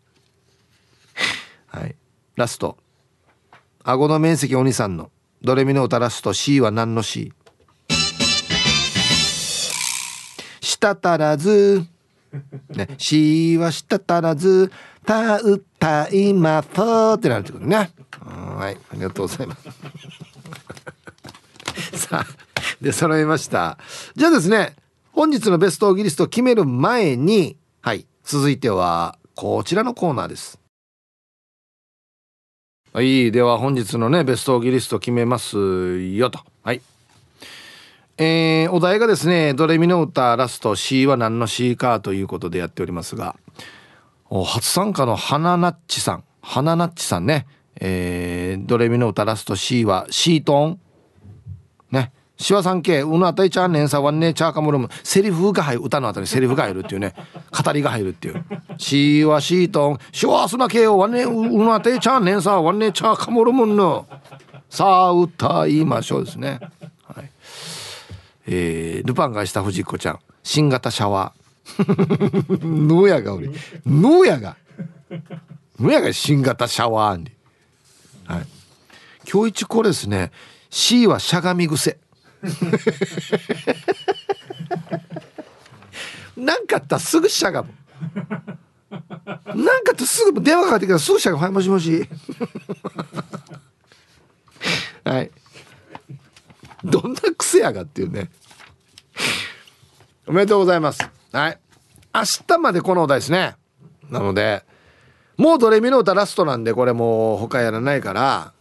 はい、ラスト顎の面積お兄さんのドレミの歌ラスト C は何の C？ したたらずね、しはしたたらずたうたいまとってなってくるね。はい、ありがとうございますさあで揃いました。じゃあですね、本日のベストオーギリストを決める前に、はい、続いてはこちらのコーナーです。はい、では本日のねベストオーギリストを決めますよと、はい、お題がですねドレミの歌ラスト C は何の C かということでやっておりますが、初参加の花ナッチさんね、ドレミの歌ラスト C は C トンね、シワさん系うなたいちゃんねんさわんねちゃーかもるむセリフが入る、歌の後にセリフが入るっていうね、語りが入るっていう C は C トンシワすな系わねうなたいちゃんねんさわんねちゃーかもるむのさあ歌いましょうですね。はい、ルパンがした藤子ちゃん新型シャワーノヤがおりノヤが新型シャワーに、はい、今日一これですね C はしゃがみ癖なんかあったらすぐしゃがむ、なんかあったらすぐ電話かかってきたらすぐしゃがむ、はい、もしもしはい、どんな癖やがっていうねおめでとうございます、はい、明日までこのお題ですね。なのでもうドレミの歌ラストなんで、これもう他やらないから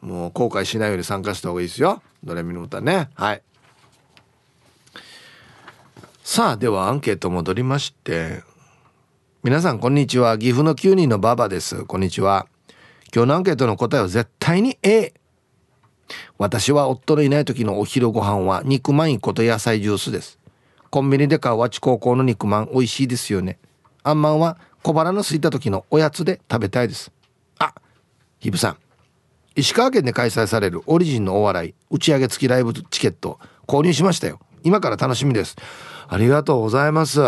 もう後悔しないように参加した方がいいですよ、ドレミの歌ね。はい、さあではアンケート戻りまして、皆さんこんにちは、岐阜の9人のババです。こんにちは。今日のアンケートの答えは絶対に A。私は夫のいない時のお昼ご飯は肉まん1個と野菜ジュースです。コンビニで買うわち高校の肉まん美味しいですよね。あんまんは小腹の空いた時のおやつで食べたいです。あ、ひぶさん、石川県で開催されるオリジンのお笑い打ち上げ付きライブチケット購入しましたよ。今から楽しみです。ありがとうございます。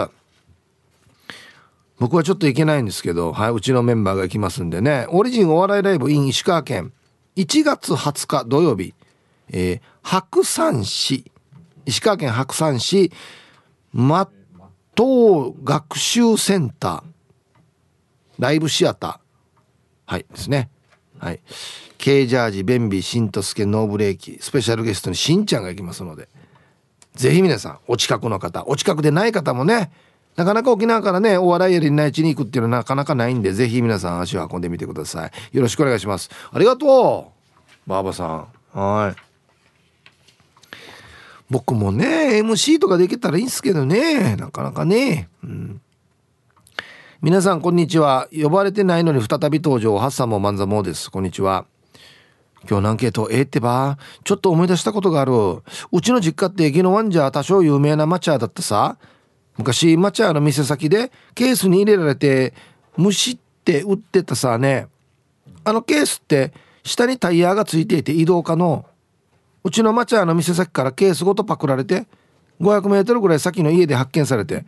僕はちょっと行けないんですけど、はい、うちのメンバーが行きますんでね。オリジンお笑いライブ in 石川県1月20日土曜日、白山市、石川県白山市マット学習センターライブシアター、はいですね、はい、K ジャージベンビーしんとすけノーブレーキスペシャルゲストにしんちゃんが行きますので、ぜひ皆さんお近くの方、お近くでない方もね、なかなか沖縄からねお笑いやりない地に行くっていうのはなかなかないんで、ぜひ皆さん足を運んでみてください。よろしくお願いします。ありがとうバーバさん。はい、僕もね MC とかできたらいいんすけどね、なかなかね、うん、皆さんこんにちは。呼ばれてないのに再び登場、ハッサンもマンザモーです。こんにちは。今日のアンケート A ってば、ちょっと思い出したことがある。うちの実家ってギノワンじゃ多少有名なマチャーだったさ。昔マチャーの店先でケースに入れられて蒸して売ってたさね。あのケースって下にタイヤがついていて移動可能。うちのマチャーの店先からケースごとパクられて500メートルぐらい先の家で発見されて、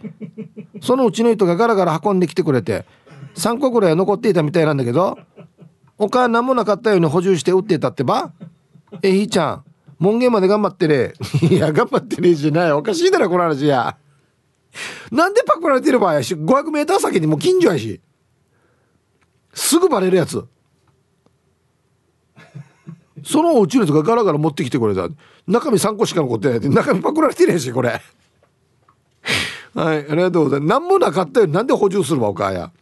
そのうちの人がガラガラ運んできてくれて、3個ぐらいは残っていたみたいなんだけど、お母何もなかったように補充して売ってたってば。ひーちゃん門限まで頑張ってね。いや頑張ってねじゃない、おかしいだろこの話や。なんでパクられてる場合やし、 500m 先にもう近所やし、すぐバレるやつ。そのお家のやつがガラガラ持ってきてくれた、中身3個しか残ってないって、中身パクられてねえしこれ。はい、ありがとうございます。何もなかったよ、なんで補充するわお母や。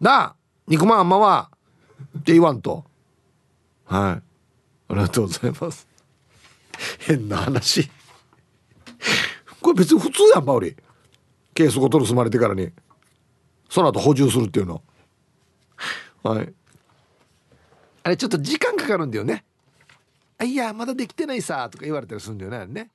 なあ肉まんあんまはって言わんと。はい、ありがとうございます。変な話。これ別に普通やん、マウリケースごと盗まれてからにその後補充するっていうの。はい、あれちょっと時間かかるんだよね。あいやまだできてないさとか言われたりするんだよね、あれね。